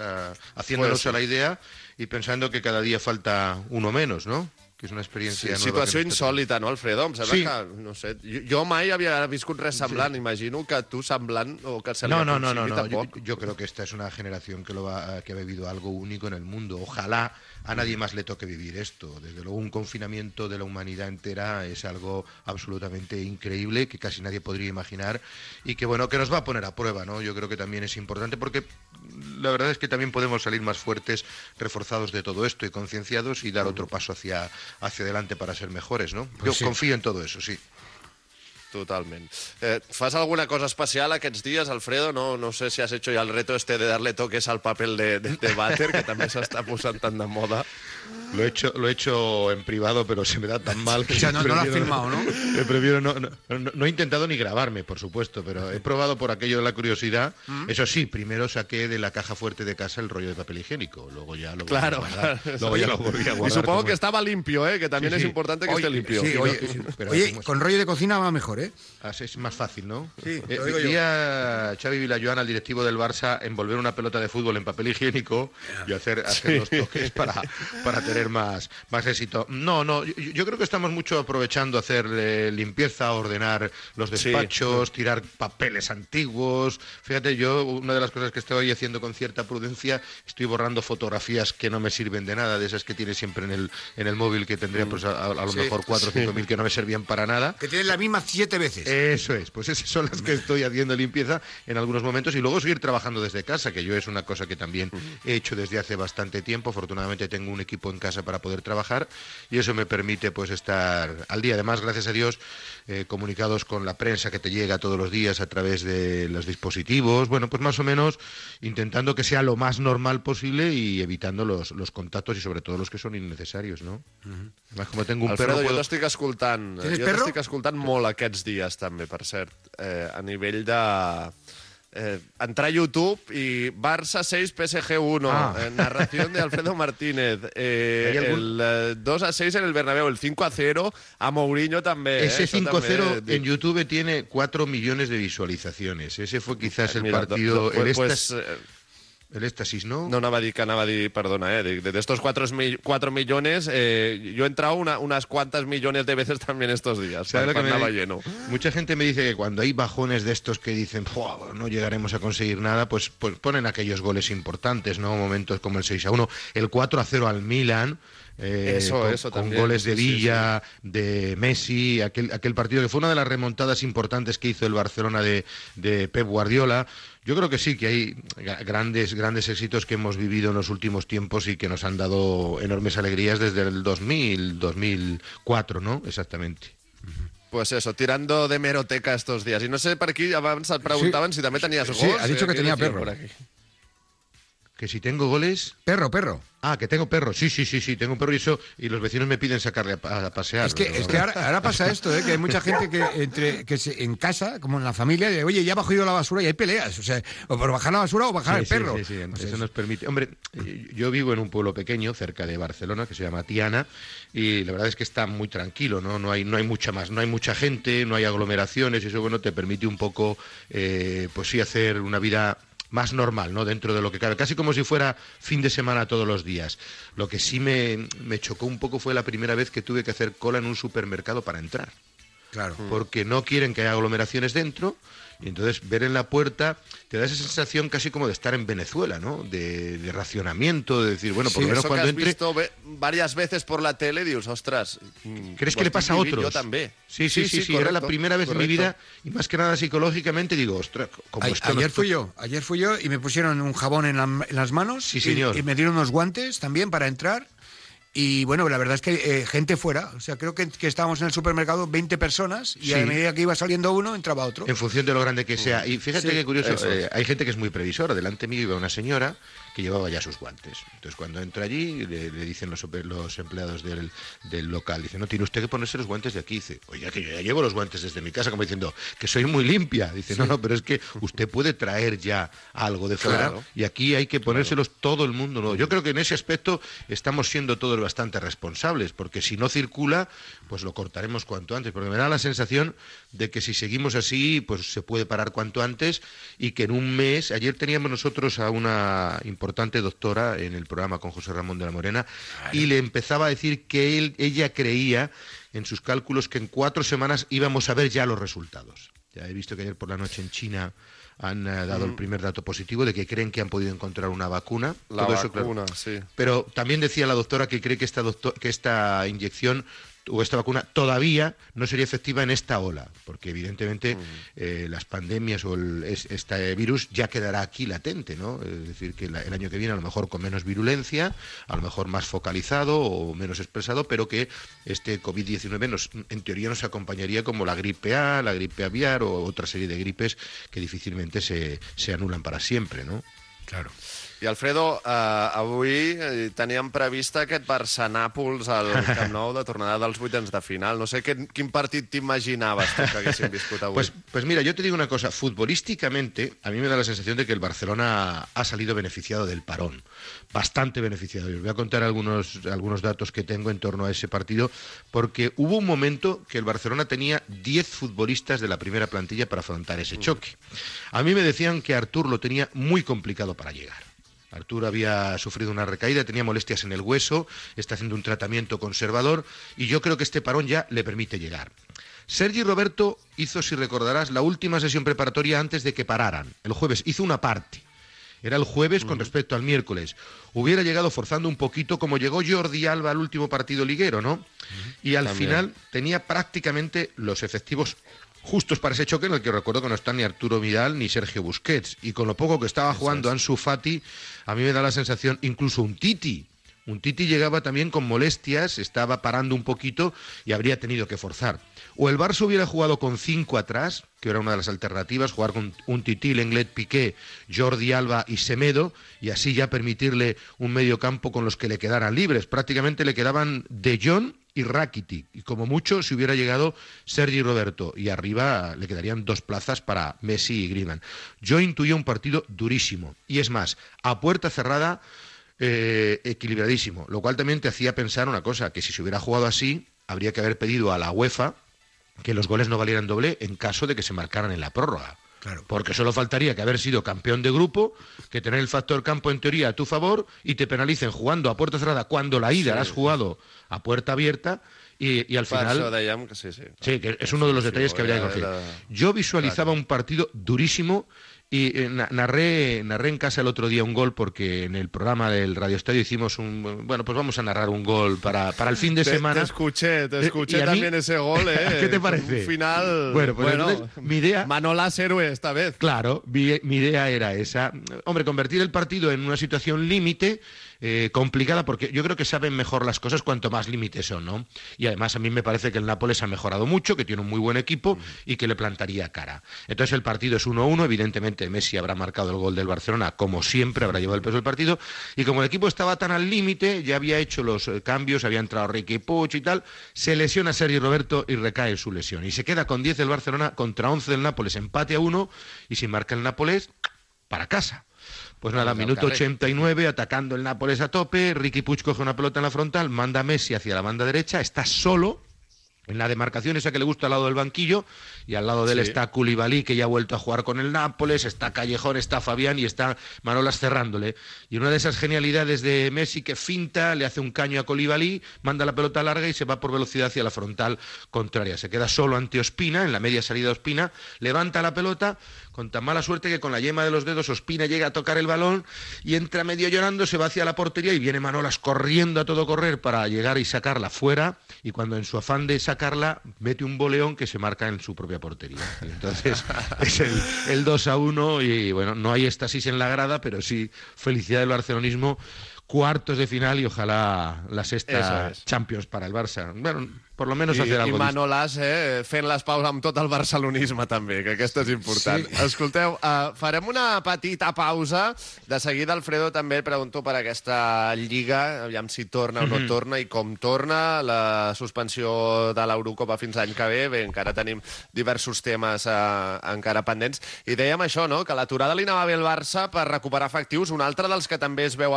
haciéndonos a la idea y pensando que cada día falta uno menos, ¿no? Que és una experiència nova. Situació insòlita, no, Alfredo? Em sembla que, no sé, jo mai havia viscut res semblant, imagino que tu semblant o que se li ha aconseguit tampoc. Yo creo que esta es una generación que ha vivido algo único en el mundo. Ojalá a nadie más le toque vivir esto. Desde luego un confinamiento de la humanidad entera es algo absolutamente increíble que casi nadie podría imaginar y que, bueno, que nos va a poner a prueba, ¿no? Yo creo que también es importante porque la verdad es que también podemos salir más fuertes, reforzados de todo esto y concienciados y dar otro paso hacia adelante para ser mejores, ¿no? Pues yo confío en todo eso, sí. Totalmente. ¿Fas alguna cosa especial aquests días, Alfredo? No sé si has hecho ya el reto este de darle toques al papel de váter, que también se está posant tan de moda. Lo he hecho en privado, pero se me da tan mal que... O sea, no lo has firmado, ¿no? No he intentado ni grabarme, por supuesto, pero he probado por aquello de la curiosidad. Eso sí, primero saqué de la caja fuerte de casa el rollo de papel higiénico, luego ya lo volví a guardar. Y supongo que estaba limpio, ¿eh? Que también es importante que esté limpio. Oye, con rollo de cocina va mejor, ¿eh? Así es más fácil, ¿no? Sí, lo digo yo. Xavi Vilajoan, al directivo del Barça, envolver una pelota de fútbol en papel higiénico y hacer los toques para tener más éxito. No, yo creo que estamos mucho aprovechando hacer limpieza, ordenar los despachos, tirar papeles antiguos. Fíjate, yo una de las cosas que estoy haciendo con cierta prudencia, estoy borrando fotografías que no me sirven de nada, de esas que tienes siempre en el móvil, que tendría pues a lo mejor 4 o 5.000 que no me servían para nada. Que tienes la misma 7 veces. Eso es, pues esas son las que estoy haciendo limpieza en algunos momentos y luego seguir trabajando desde casa, que yo es una cosa que también he hecho desde hace bastante tiempo. Afortunadamente tengo un equipo en casa para poder trabajar y eso me permite pues estar al día. Además, gracias a Dios, comunicados con la prensa que te llega todos los días a través de los dispositivos, bueno, pues más o menos intentando que sea lo más normal posible y evitando los contactos y sobre todo los que son innecesarios, ¿no? Uh-huh. Además, como tengo un Alfredo, perro... Alfredo, jo t'estic escoltant. Jo t'estic escoltant molt aquests dies, també, per cert. A nivell de... entrar a YouTube y Barça 6, PSG 1. Ah. Narración de Alfredo Martínez. El 2-6 en el Bernabéu, el 5-0 a Mourinho también. Ese 5-0 en YouTube tiene 4 millones de visualizaciones. Ese fue quizás el partido... El éxtasis, ¿no? No, Navadi, perdona, de estos 4 millones, yo he entrado unas cuantas millones de veces también estos días. Lleno. Mucha gente me dice que cuando hay bajones de estos que dicen, no llegaremos a conseguir nada, pues ponen aquellos goles importantes, ¿no? Momentos como el 6-1, el 4-0 al Milan... eso con goles de Villa, sí. De Messi, aquel partido que fue una de las remontadas importantes que hizo el Barcelona de Pep Guardiola. Yo creo que sí, que hay grandes éxitos que hemos vivido en los últimos tiempos y que nos han dado enormes alegrías desde el 2000, 2004, ¿no? Exactamente. Uh-huh. Pues eso, tirando de hemeroteca estos días. Y no sé, per aquí abans et preguntaban si también tenías goles. Sí, ha dicho que tenía perro. Por aquí. Que si tengo goles... Perro. Ah, que tengo perro. Sí, tengo un perro y eso... Y los vecinos me piden sacarle a pasear. Es que ahora pasa esto, que hay mucha gente que en casa, como en la familia, de, oye, ya ha bajado la basura y hay peleas. O sea, o por bajar la basura o bajar el perro. Sí, o sea, eso nos permite... Hombre, yo vivo en un pueblo pequeño, cerca de Barcelona, que se llama Tiana, y la verdad es que está muy tranquilo, ¿no? No hay mucha gente, no hay aglomeraciones, y eso, bueno, te permite un poco, pues sí, hacer una vida... más normal, ¿no? Dentro de lo que cabe. Casi como si fuera fin de semana todos los días. Lo que sí me chocó un poco fue la primera vez que tuve que hacer cola en un supermercado para entrar. Claro. Porque no quieren que haya aglomeraciones dentro. Y entonces ver en la puerta te da esa sensación casi como de estar en Venezuela, ¿no? De racionamiento, de decir, bueno, por lo menos cuando que has visto varias veces por la tele, dices, ostras, ¿crees que le pasa a otros? Yo también. Sí, correcto, era la primera vez en mi vida y más que nada psicológicamente digo, ostras, como esto Ayer fui yo y me pusieron un jabón en las manos, sí, señor. Y me dieron unos guantes también para entrar. Y bueno, la verdad es que gente fuera. O sea, creo que estábamos en el supermercado 20 personas y a medida que iba saliendo uno, entraba otro. En función de lo grande que sea. Y fíjate qué curioso, hay gente que es muy previsora. Delante mío iba una señora que llevaba ya sus guantes. Entonces, cuando entra allí, le dicen los empleados del local, dice, no, tiene usted que ponerse los guantes de aquí. Dice, oiga, que yo ya llevo los guantes desde mi casa, como diciendo, que soy muy limpia. Dice, no, pero es que usted puede traer ya algo de fuera y aquí hay que ponérselos todo el mundo. ¿No? Yo creo que en ese aspecto estamos siendo todos bastante responsables, porque si no circula, pues lo cortaremos cuanto antes, porque me da la sensación de que si seguimos así, pues se puede parar cuanto antes y que en un mes, ayer teníamos nosotros a una importante doctora en el programa con José Ramón de la Morena y le empezaba a decir que ella creía en sus cálculos que en 4 semanas íbamos a ver ya los resultados. Ya he visto que ayer por la noche en China han dado el primer dato positivo de que creen que han podido encontrar una vacuna. Claro. Pero también decía la doctora que cree que esta inyección o esta vacuna todavía no sería efectiva en esta ola, porque evidentemente las pandemias o este virus ya quedará aquí latente, ¿no? Es decir, que el año que viene a lo mejor con menos virulencia, a lo mejor más focalizado o menos expresado, pero que este COVID-19 en teoría nos acompañaría como la gripe A, la gripe aviar o otra serie de gripes que difícilmente se anulan para siempre, ¿no? Claro. I Alfredo, avui teníem prevista aquest Barça-Nàpols al Camp Nou de tornada dels vuitens de final. No sé quin partit t'imaginaves tu que haguessin viscut avui. Pues mira, yo te digo una cosa. Futbolísticamente, a mí me da la sensación de que el Barcelona ha salido beneficiado del parón. Bastante beneficiado. Os voy a contar algunos datos que tengo en torno a ese partido, porque hubo un momento que el Barcelona tenía 10 futbolistas de la primera plantilla para afrontar ese choque. A mí me decían que Artur lo tenía muy complicado para llegar. Arturo había sufrido una recaída, tenía molestias en el hueso, está haciendo un tratamiento conservador y yo creo que este parón ya le permite llegar. Sergi Roberto hizo, si recordarás, la última sesión preparatoria antes de que pararan. El jueves hizo una parte. Era el jueves con respecto al miércoles. Hubiera llegado forzando un poquito como llegó Jordi Alba al último partido liguero, ¿no? Y al final tenía prácticamente los efectivos justos para ese choque en el que recuerdo que no están ni Arturo Vidal ni Sergio Busquets. Y con lo poco que estaba jugando Ansu Fati, a mí me da la sensación, incluso un Titi llegaba también con molestias, estaba parando un poquito y habría tenido que forzar. O el Barça hubiera jugado con 5 atrás, que era una de las alternativas, jugar con un Titi, Lenglet, Piqué, Jordi Alba y Semedo, y así ya permitirle un medio campo con los que le quedaran libres. Prácticamente le quedaban De Jong y Rakitic, y como mucho si hubiera llegado Sergi Roberto, y arriba le quedarían 2 plazas para Messi y Griezmann. Yo intuía un partido durísimo, y es más, a puerta cerrada, equilibradísimo, lo cual también te hacía pensar una cosa, que si se hubiera jugado así, habría que haber pedido a la UEFA que los goles no valieran doble en caso de que se marcaran en la prórroga. Claro. Porque solo faltaría que haber sido campeón de grupo, que tener el factor campo en teoría a tu favor y te penalicen jugando a puerta cerrada cuando la ida la has jugado a puerta abierta y al final... Sí, que es uno de los detalles que habría que conseguir. Yo visualizaba un partido durísimo y narré en casa el otro día un gol porque en el programa del Radio Estadio hicimos un... Bueno, pues vamos a narrar un gol para el fin de semana. Te escuché también mí, ese gol, ¿eh? ¿Qué te parece? Un final... Bueno, entonces, mi idea... Manolas héroe esta vez. Claro, mi idea era esa. Hombre, convertir el partido en una situación límite... complicada, porque yo creo que saben mejor las cosas cuanto más límites son, ¿no? Y además a mí me parece que el Nápoles ha mejorado mucho, que tiene un muy buen equipo y que le plantaría cara. Entonces el partido es 1-1, evidentemente Messi habrá marcado el gol del Barcelona, como siempre, habrá llevado el peso del partido, y como el equipo estaba tan al límite, ya había hecho los cambios, había entrado Riqui Puig y tal, se lesiona Sergi Roberto y recae su lesión. Y se queda con 10 el Barcelona contra 11 del Nápoles, empate a 1, y si marca el Nápoles, para casa. Pues nada, minuto 89, atacando el Nápoles a tope, Riqui Puig coge una pelota en la frontal, manda a Messi hacia la banda derecha, está solo en la demarcación esa que le gusta al lado del banquillo, y al lado de él está Koulibaly, que ya ha vuelto a jugar con el Nápoles, está Callejón, está Fabián y está Manolas cerrándole. Y una de esas genialidades de Messi que finta, le hace un caño a Koulibaly, manda la pelota larga y se va por velocidad hacia la frontal contraria. Se queda solo ante Ospina, en la media salida de Ospina, levanta la pelota... Con tan mala suerte que con la yema de los dedos Ospina llega a tocar el balón y entra medio llorando, se va hacia la portería y viene Manolas corriendo a todo correr para llegar y sacarla fuera, y cuando en su afán de sacarla mete un boleón que se marca en su propia portería. Entonces es el 2-1 y bueno, no hay éxtasis en la grada, pero sí felicidad del barcelonismo. Cuartos de final y ojalá la sexta Champions para el Barça. Bueno, por lo menos hacer algo. I Manolas fent les paus amb tot el barcelonisme també, que aquesta és important. Sí. Escolteu, farem una petita pausa. De seguida, Alfredo, també et pregunto per aquesta Lliga, aviam si torna o no torna i com torna la suspensió de l'Eurocopa fins l'any que ve. Bé, encara tenim diversos temes encara pendents. I dèiem això, no?, que l'aturada li anava bé al Barça per recuperar efectius. Un altre dels que també es veu...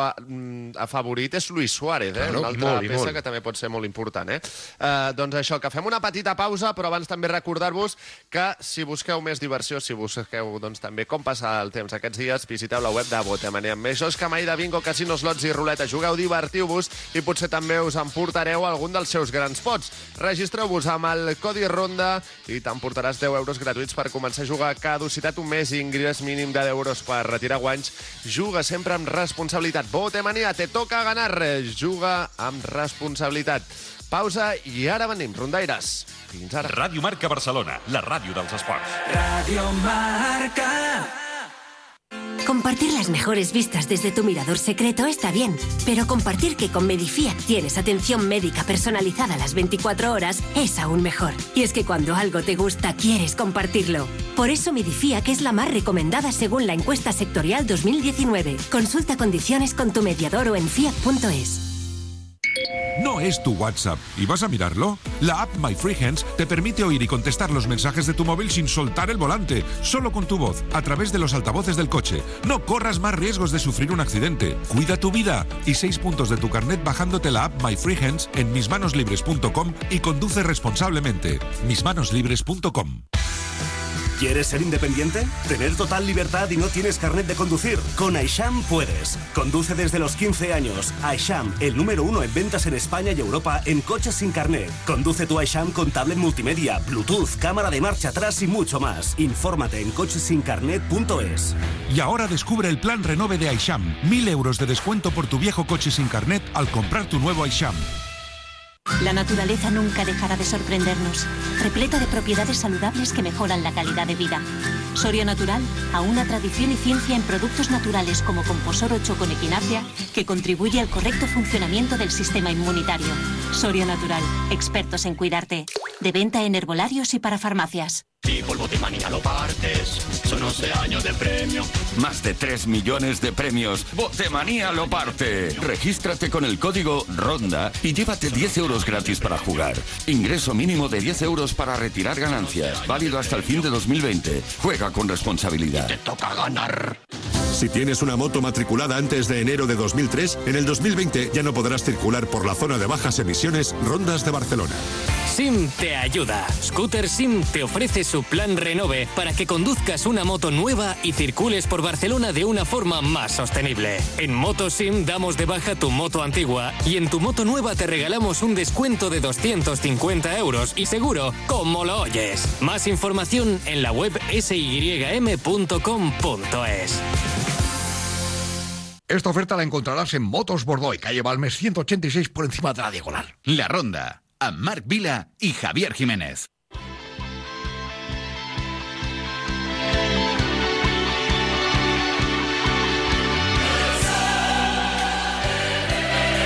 afavorit és Luis Suárez, claro, una altra peça que també pot ser molt important. Doncs això, que fem una petita pausa, però abans també recordar-vos que si busqueu més diversió, si busqueu doncs, també com passar el temps aquests dies, visiteu la web de Botemania. Amb això és que mai de bingo, casino, slots i ruleta. Jugueu, divertiu-vos i potser també us emportareu algun dels seus grans pots. Registreu-vos amb el codi Ronda i t'emportaràs 10 euros gratuïts per començar a jugar. Caducitat un mes i ingrés mínim de 10 euros per retirar guanys. Juga sempre amb responsabilitat. Botemania, te toca ganar, juga amb responsabilitat. Pausa i ara venim, rondaires. Fins ara. Ràdio Marca Barcelona, la ràdio dels esports. Ràdio Marca. Compartir las mejores vistas desde tu mirador secreto está bien, pero compartir que con Medifiac tienes atención médica personalizada las 24 horas es aún mejor. Y es que cuando algo te gusta, quieres compartirlo. Por eso Medifiac es la más recomendada según la encuesta sectorial 2019. Consulta condiciones con tu mediador o en fiac.es. No es tu WhatsApp. ¿Y vas a mirarlo? La app My Free Hands te permite oír y contestar los mensajes de tu móvil sin soltar el volante, solo con tu voz, a través de los altavoces del coche. No corras más riesgos de sufrir un accidente. Cuida tu vida y 6 puntos de tu carnet bajándote la app My Free Hands en mismanoslibres.com y conduce responsablemente. mismanoslibres.com. ¿Quieres ser independiente? ¿Tener total libertad y no tienes carnet de conducir? Con Aisham puedes. Conduce desde los 15 años. Aisham, el número 1 en ventas en España y Europa en coches sin carnet. Conduce tu Aisham con tablet multimedia, Bluetooth, cámara de marcha atrás y mucho más. Infórmate en cochesincarnet.es. Y ahora descubre el plan Renove de Aisham. 1.000 euros de descuento por tu viejo coche sin carnet al comprar tu nuevo Aisham. La naturaleza nunca dejará de sorprendernos, repleta de propiedades saludables que mejoran la calidad de vida. Soria Natural, a una tradición y ciencia en productos naturales como Composor 8 con equinácea, que contribuye al correcto funcionamiento del sistema inmunitario. Soria Natural, expertos en cuidarte. De venta en herbolarios y para farmacias. Y polvo Timanina lo partes, son 11 años de premio. Más de 3 millones de premios. Botemanía lo parte. Regístrate con el código RONDA y llévate 10 euros gratis para jugar. Ingreso mínimo de 10 euros para retirar ganancias. Válido hasta el fin de 2020. Juega con responsabilidad. Te toca ganar. Si tienes una moto matriculada antes de enero de 2003, en el 2020 ya no podrás circular por la zona de bajas emisiones Rondas de Barcelona. SIM te ayuda. Scooter SIM te ofrece su plan Renove para que conduzcas una moto nueva y circules por Barcelona de una forma más sostenible. En MotoSIM damos de baja tu moto antigua y en tu moto nueva te regalamos un descuento de 250 euros y seguro, como lo oyes. Más información en la web sym.com.es. Esta oferta la encontrarás en Motos Bordoy, calle Balmes 186 por encima de la diagonal. La Ronda, a Marc Vila y Javier Jiménez.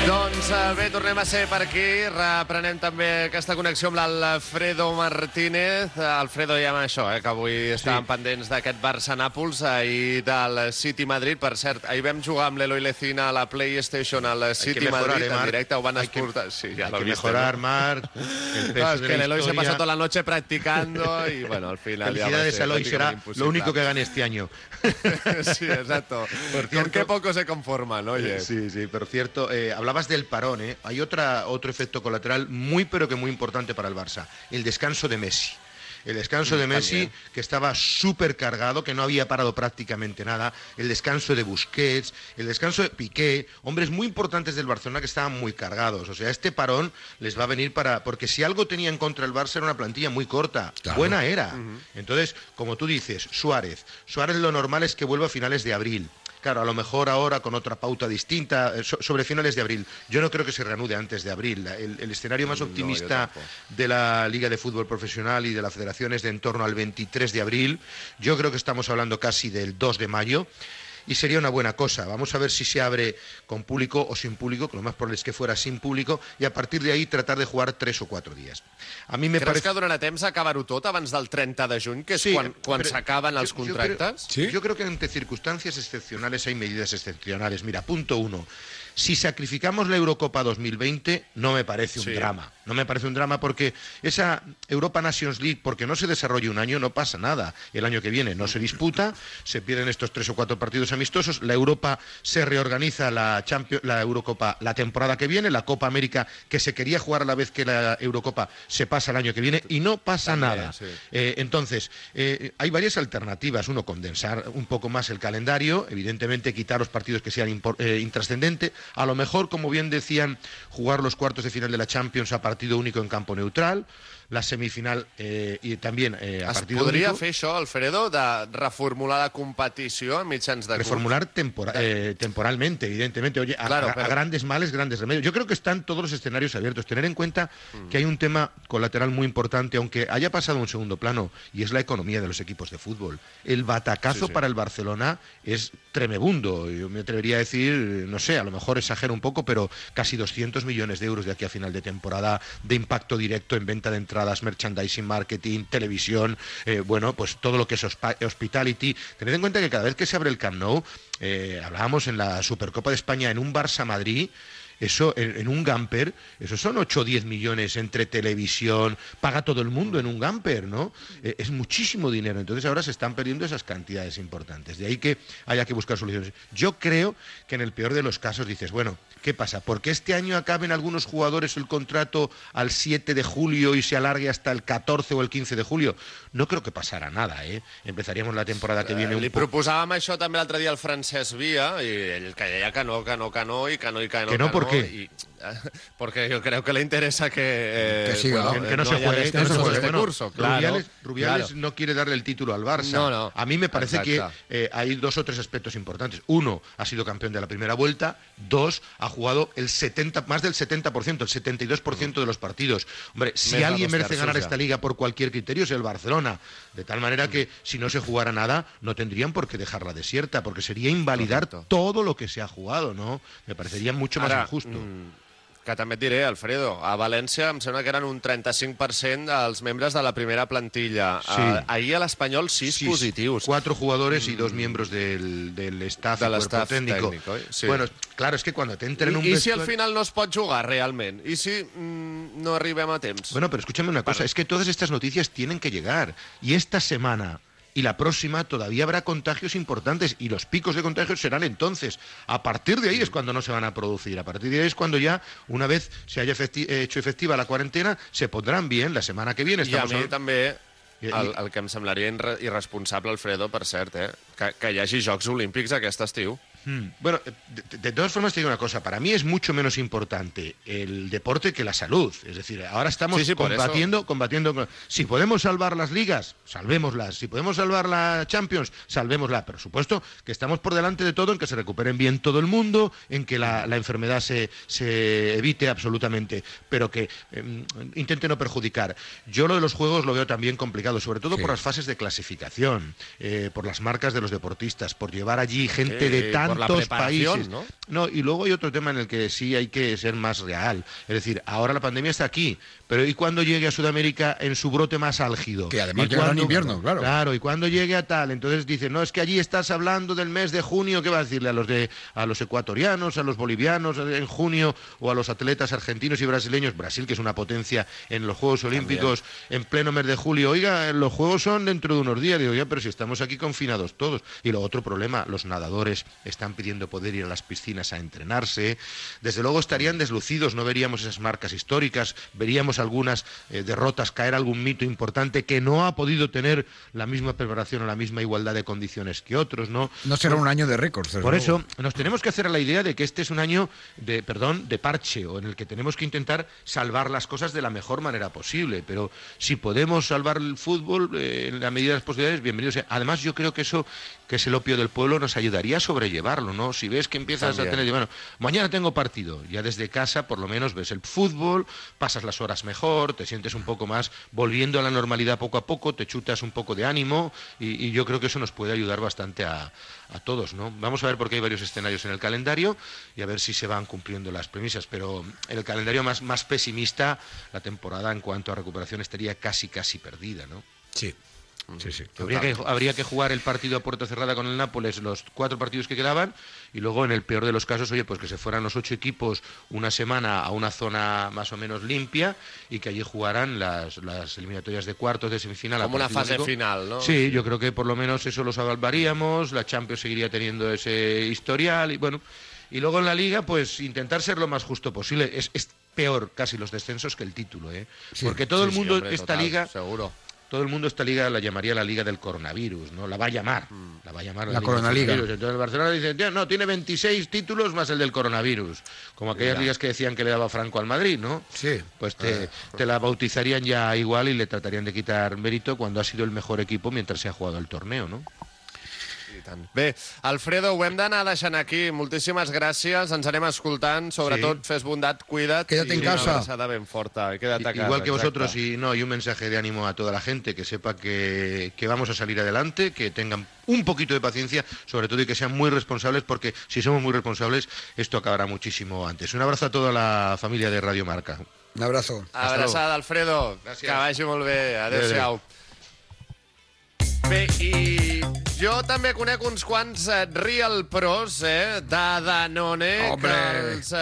Doncs bé, tornem a ser per aquí. Reprenem també aquesta connexió amb l'Alfredo Martínez. Alfredo, ja amb això, que avui estàvem pendents d'aquest Barça-Nàpols, ahir del City-Madrid. Per cert, ahir vam jugar amb l'Eloi Lecina a la PlayStation al City-Madrid en directe. Ho van exportar. Sí, ja l'heu vist. Hay que mejorar, Marc. Es que el Eloi se pasa toda la noche practicando y bueno, al final ya va a ser. Felicidades, Eloi, será lo único que gane este año. Sí, exacto. Con qué poco se conforman, oye. Sí, sí, por cierto, hablabas del parón, ¿eh? Hay otro efecto colateral muy pero que muy importante para el Barça, el descanso de Messi. El descanso de Messi, también, que estaba súper cargado, que no había parado prácticamente nada. El descanso de Busquets, el descanso de Piqué. Hombres muy importantes del Barcelona que estaban muy cargados. O sea, este parón les va a venir para... Porque si algo tenía en contra el Barça era una plantilla muy corta. Claro. Buena era. Uh-huh. Entonces, como tú dices, Suárez lo normal es que vuelva a finales de abril. Claro, a lo mejor ahora con otra pauta distinta, sobre finales de abril. Yo no creo que se reanude antes de abril. El escenario más optimista de la Liga de Fútbol Profesional y de la Federación es de en torno al 23 de abril. Yo creo que estamos hablando casi del 2 de mayo. Y sería una buena cosa. Vamos a ver si se abre con público o sin público, que lo más probable es que fuera sin público, y a partir de ahí tratar de jugar 3 o 4 días. A mi me parece... Creus que donarà temps a acabar-ho tot abans del 30 de juny, que és quan s'acaben els contractes? Yo creo que ante circunstancias excepcionales hay medidas excepcionales. Mira, punto 1. Si sacrificamos la Eurocopa 2020, no me parece un drama. No me parece un drama porque esa Europa Nations League, porque no se desarrolle un año, no pasa nada. El año que viene no se disputa, se pierden estos 3 o 4 partidos amistosos, la Europa se reorganiza, la Eurocopa la temporada que viene, la Copa América, que se quería jugar a la vez que la Eurocopa, se pasa el año que viene y no pasa nada. Sí. Entonces, hay varias alternativas. Uno, condensar un poco más el calendario, evidentemente quitar los partidos que sean intrascendentes. A lo mejor, como bien decían, jugar los cuartos de final de la Champions a partido único en campo neutral, la semifinal i també a partir d'unico. Es podria fer això, Alfredo, de reformular la competició a mitjans de curs? Reformular temporalment, evidentemente. Oye, a grandes males, grandes remedios. Yo creo que están todos los escenarios abiertos. Tener en cuenta que hay un tema colateral muy importante, aunque haya pasado a un segundo plano, y es la economía de los equipos de fútbol. El batacazo para el Barcelona es tremebundo. Yo me atrevería a decir, no sé, a lo mejor exagero un poco, pero casi 200 millones de euros de aquí a final de temporada de impacto directo en venta de entradas, merchandising, marketing, televisión, bueno, pues todo lo que es hospitality. Tened en cuenta que cada vez que se abre el Camp Nou, hablábamos en la Supercopa de España, en un Barça-Madrid, eso en un Gamper, eso son 8 o 10 millones entre televisión, paga todo el mundo en un Gamper, ¿no? Es muchísimo dinero, entonces ahora se están perdiendo esas cantidades importantes, de ahí que haya que buscar soluciones. Yo creo que en el peor de los casos dices, bueno, ¿qué pasa? ¿Porque este año acaben algunos jugadores el contrato al 7 de julio y se alargue hasta el 14 o el 15 de julio? No creo que pasará nada, ¿eh? Empezaríamos la temporada que viene un poco. Li proposàvem això també l'altre dia al Francesc Via, i ell que deia que no. ¿Por qué? Porque yo creo que le interesa que no se juegue este curso. Claro, Rubiales no quiere darle el título al Barça. No. A mí me parece que hay 2 o 3 aspectos importantes. Uno, ha sido campeón de la primera vuelta. Dos, ha jugado el 70, más del 70%, el 72% de los partidos. Hombre, si alguien merece ganar esta liga por cualquier criterio es el Barcelona, de tal manera que si no se jugara nada no tendrían por qué dejarla desierta, porque sería invalidar todo lo que se ha jugado, ¿no? Me parecería mucho más injusto. Que també et diré, Alfredo, a València em sembla que eren un 35% dels membres de la primera plantilla. Sí. Ahir a l'Espanyol 6 positius. 4 jugadores y 2 miembros del staff, del cuerpo técnico. Sí. Bueno, claro, es que cuando te entren un... ¿Y si al final no es pot jugar realment? ¿Y si no arribem a temps? Bueno, pero escúchame una cosa, es que todas estas noticias tienen que llegar. Y esta semana... y la próxima todavía habrá contagios importantes y los picos de contagios serán entonces. A partir de ahí es cuando no se van a producir. A partir de ahí es cuando ya, una vez se haya hecho efectiva la cuarentena, se pondrán bien la semana que viene. Estamos... I a mi també el que em semblaria irresponsable, Alfredo, per cert, que hi hagi Jocs Olímpics aquest estiu. Bueno, de todas formas te digo una cosa, para mí es mucho menos importante el deporte que la salud, es decir, ahora estamos combatiendo, si podemos salvar las ligas, salvémoslas, si podemos salvar la Champions, salvémosla, pero supuesto que estamos por delante de todo en que se recuperen bien todo el mundo, en que la enfermedad se evite absolutamente, pero que intente no perjudicar. Yo lo de los juegos lo veo también complicado, sobre todo por las fases de clasificación, por las marcas de los deportistas, por llevar allí gente de tanto por la preparación, ¿no? No, y luego hay otro tema en el que sí hay que ser más real. Es decir, ahora la pandemia está aquí, pero ¿y cuando llegue a Sudamérica en su brote más álgido? Que además llegará en invierno, claro. Claro, y cuando llegue a tal, entonces dicen, no, es que allí estás hablando del mes de junio, ¿qué va a decirle a los ecuatorianos, a los bolivianos en junio, o a los atletas argentinos y brasileños? Brasil, que es una potencia en los Juegos Olímpicos, también en pleno mes de julio, oiga, los Juegos son dentro de unos días. Digo, ya, pero si estamos aquí confinados todos. Y lo otro problema, los nadadores están pidiendo poder ir a las piscinas a entrenarse. Desde luego estarían deslucidos, no veríamos esas marcas históricas, veríamos algunas derrotas, caer algún mito importante que no ha podido tener la misma preparación o la misma igualdad de condiciones que otros, ¿no? No será un año de récords. Por eso nos tenemos que hacer la idea de que este es un año de parche, o en el que tenemos que intentar salvar las cosas de la mejor manera posible, pero si podemos salvar el fútbol en la medida de las posibilidades, bienvenido sea. Además, yo creo que eso, que es el opio del pueblo, nos ayudaría a sobrellevarlo, ¿no? Si ves que empiezas a tener, bueno, mañana tengo partido, ya desde casa por lo menos ves el fútbol, pasas las horas mejor, te sientes un poco más volviendo a la normalidad poco a poco, te chutas un poco de ánimo y yo creo que eso nos puede ayudar bastante a todos, ¿no? Vamos a ver, porque hay varios escenarios en el calendario y a ver si se van cumpliendo las premisas, pero en el calendario más pesimista, la temporada en cuanto a recuperación estaría casi perdida, ¿no? Sí. Habría que jugar el partido a puerta cerrada con el Nápoles, los 4 partidos que quedaban, y luego en el peor de los casos, oye, pues que se fueran los 8 equipos una semana a una zona más o menos limpia y que allí jugaran las eliminatorias de cuartos, de semifinal. Como una fase final, ¿no? Sí, yo creo que por lo menos eso lo salvaríamos, la Champions seguiría teniendo ese historial y bueno... Y luego en la Liga, pues intentar ser lo más justo posible. Es peor casi los descensos que el título, ¿eh? Sí, porque todo el mundo, hombre, esta Liga... Seguro. Todo el mundo esta liga la llamaría la liga del coronavirus, ¿no? La va a llamar la coronaliga. Entonces el Barcelona dice, no, tiene 26 títulos más el del coronavirus. Como aquellas ligas que decían que le daba Franco al Madrid, ¿no? Sí. Pues te la bautizarían ya igual y le tratarían de quitar mérito cuando ha sido el mejor equipo mientras se ha jugado el torneo, ¿no? Bé, Alfredo, ho hem d'anar deixant aquí. Moltíssimes gràcies, ens anem escoltant. Sobretot, fes bondat, cuida't. Quédate en casa. Una abrazada ben forta. Quédate a casa. Igual que vosotros, y un mensaje de ánimo a toda la gente, que sepa que vamos a salir adelante, que tengan un poquito de paciencia, sobre todo, y que sean muy responsables, porque si somos muy responsables, esto acabará muchísimo antes. Un abrazo a toda la familia de Radio Marca. Un abrazo. Abrazada, Alfredo. Gràcies. Que vagi molt bé. Adéu-siau. Bé, i jo també conec uns quants Real Pros, de Danone, que els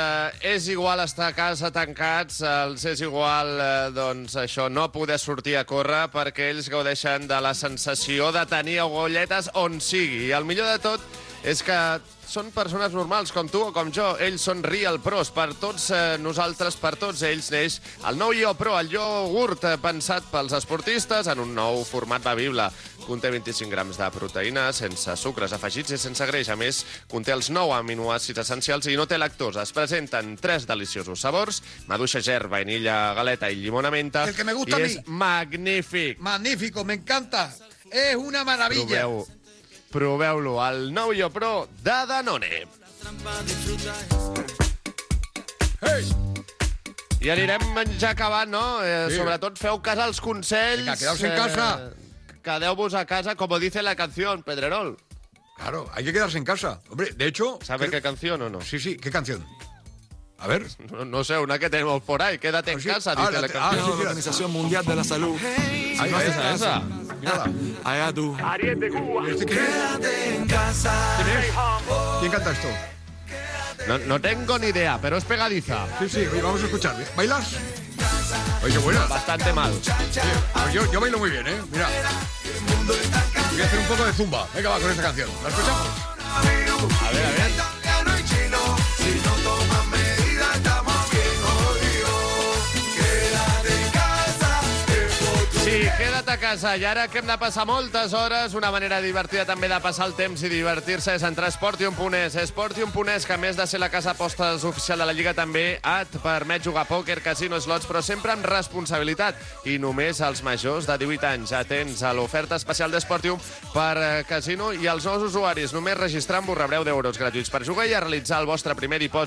és igual estar a casa tancats, els és igual, doncs, això, no poder sortir a córrer, perquè ells gaudeixen de la sensació de tenir agulletes on sigui. I el millor de tot és que són persones normals, com tu o com jo. Ells són Real Pros. Per tots nosaltres, per tots ells, neix el nou YoPro, el iogurt pensat pels esportistes en un nou format bevible. Conté 25 grams de proteïna, sense sucres afegits i sense greix. A més, conté els 9 aminoàcids essencials i no té lactosa. Es presenten 3 deliciosos sabors: maduixa, gerba, vainilla, galeta i llimona menta. El que me gusta a mi. I és magnífic. Magnífico, me encanta. Es una maravilla. Proveu-lo, el nou YoPro de Danone. Hey! I anirem ja acabant, no? Sí. Sobretot feu cas als consells. Venga, quedaos en casa. Quedeu-vos a casa, como dice la canción, Pedrerol. Claro, hay que quedarse en casa. Hombre, de hecho... ¿Sabe qué canción o no? Sí, sí, ¿qué canción? A ver. No, no sé, una que tenemos por ahí. Quédate en casa, dice la canción. Sí, la Organización Mundial de la Salud. Hey, si no es esa. Mírala. Allá tú. Ariete, Cuba. Quédate en casa. ¿Quién es? ¿Quién canta esto? No, no tengo ni idea, pero es pegadiza. Sí, sí, oye, vamos a escuchar. ¿Bailas? Oye, buena. Bastante mal. Pues yo bailo muy bien, ¿eh? Mira. Voy a hacer un poco de zumba. Venga, va, con esta canción. ¿La escuchamos? A ver, a ver. Si no tomas medidas, estamos bien jodidos. Quédate en casa. Sí, quédate a casa. I ara que hem de passar moltes hores, una manera divertida també de passar el temps i divertir-se és entrar a Esportium.es. Esportium.es, que a més de ser la casa apostes oficial de la Lliga, també et permet jugar a pòquer, casino, slots, però sempre amb responsabilitat. I només els majors de 18 anys. Atents a l'oferta especial d'Esportium per casino i els nous usuaris. Només registrant-vos rebreu €10 gratuïts per jugar i a realitzar el vostre primer dipòsit.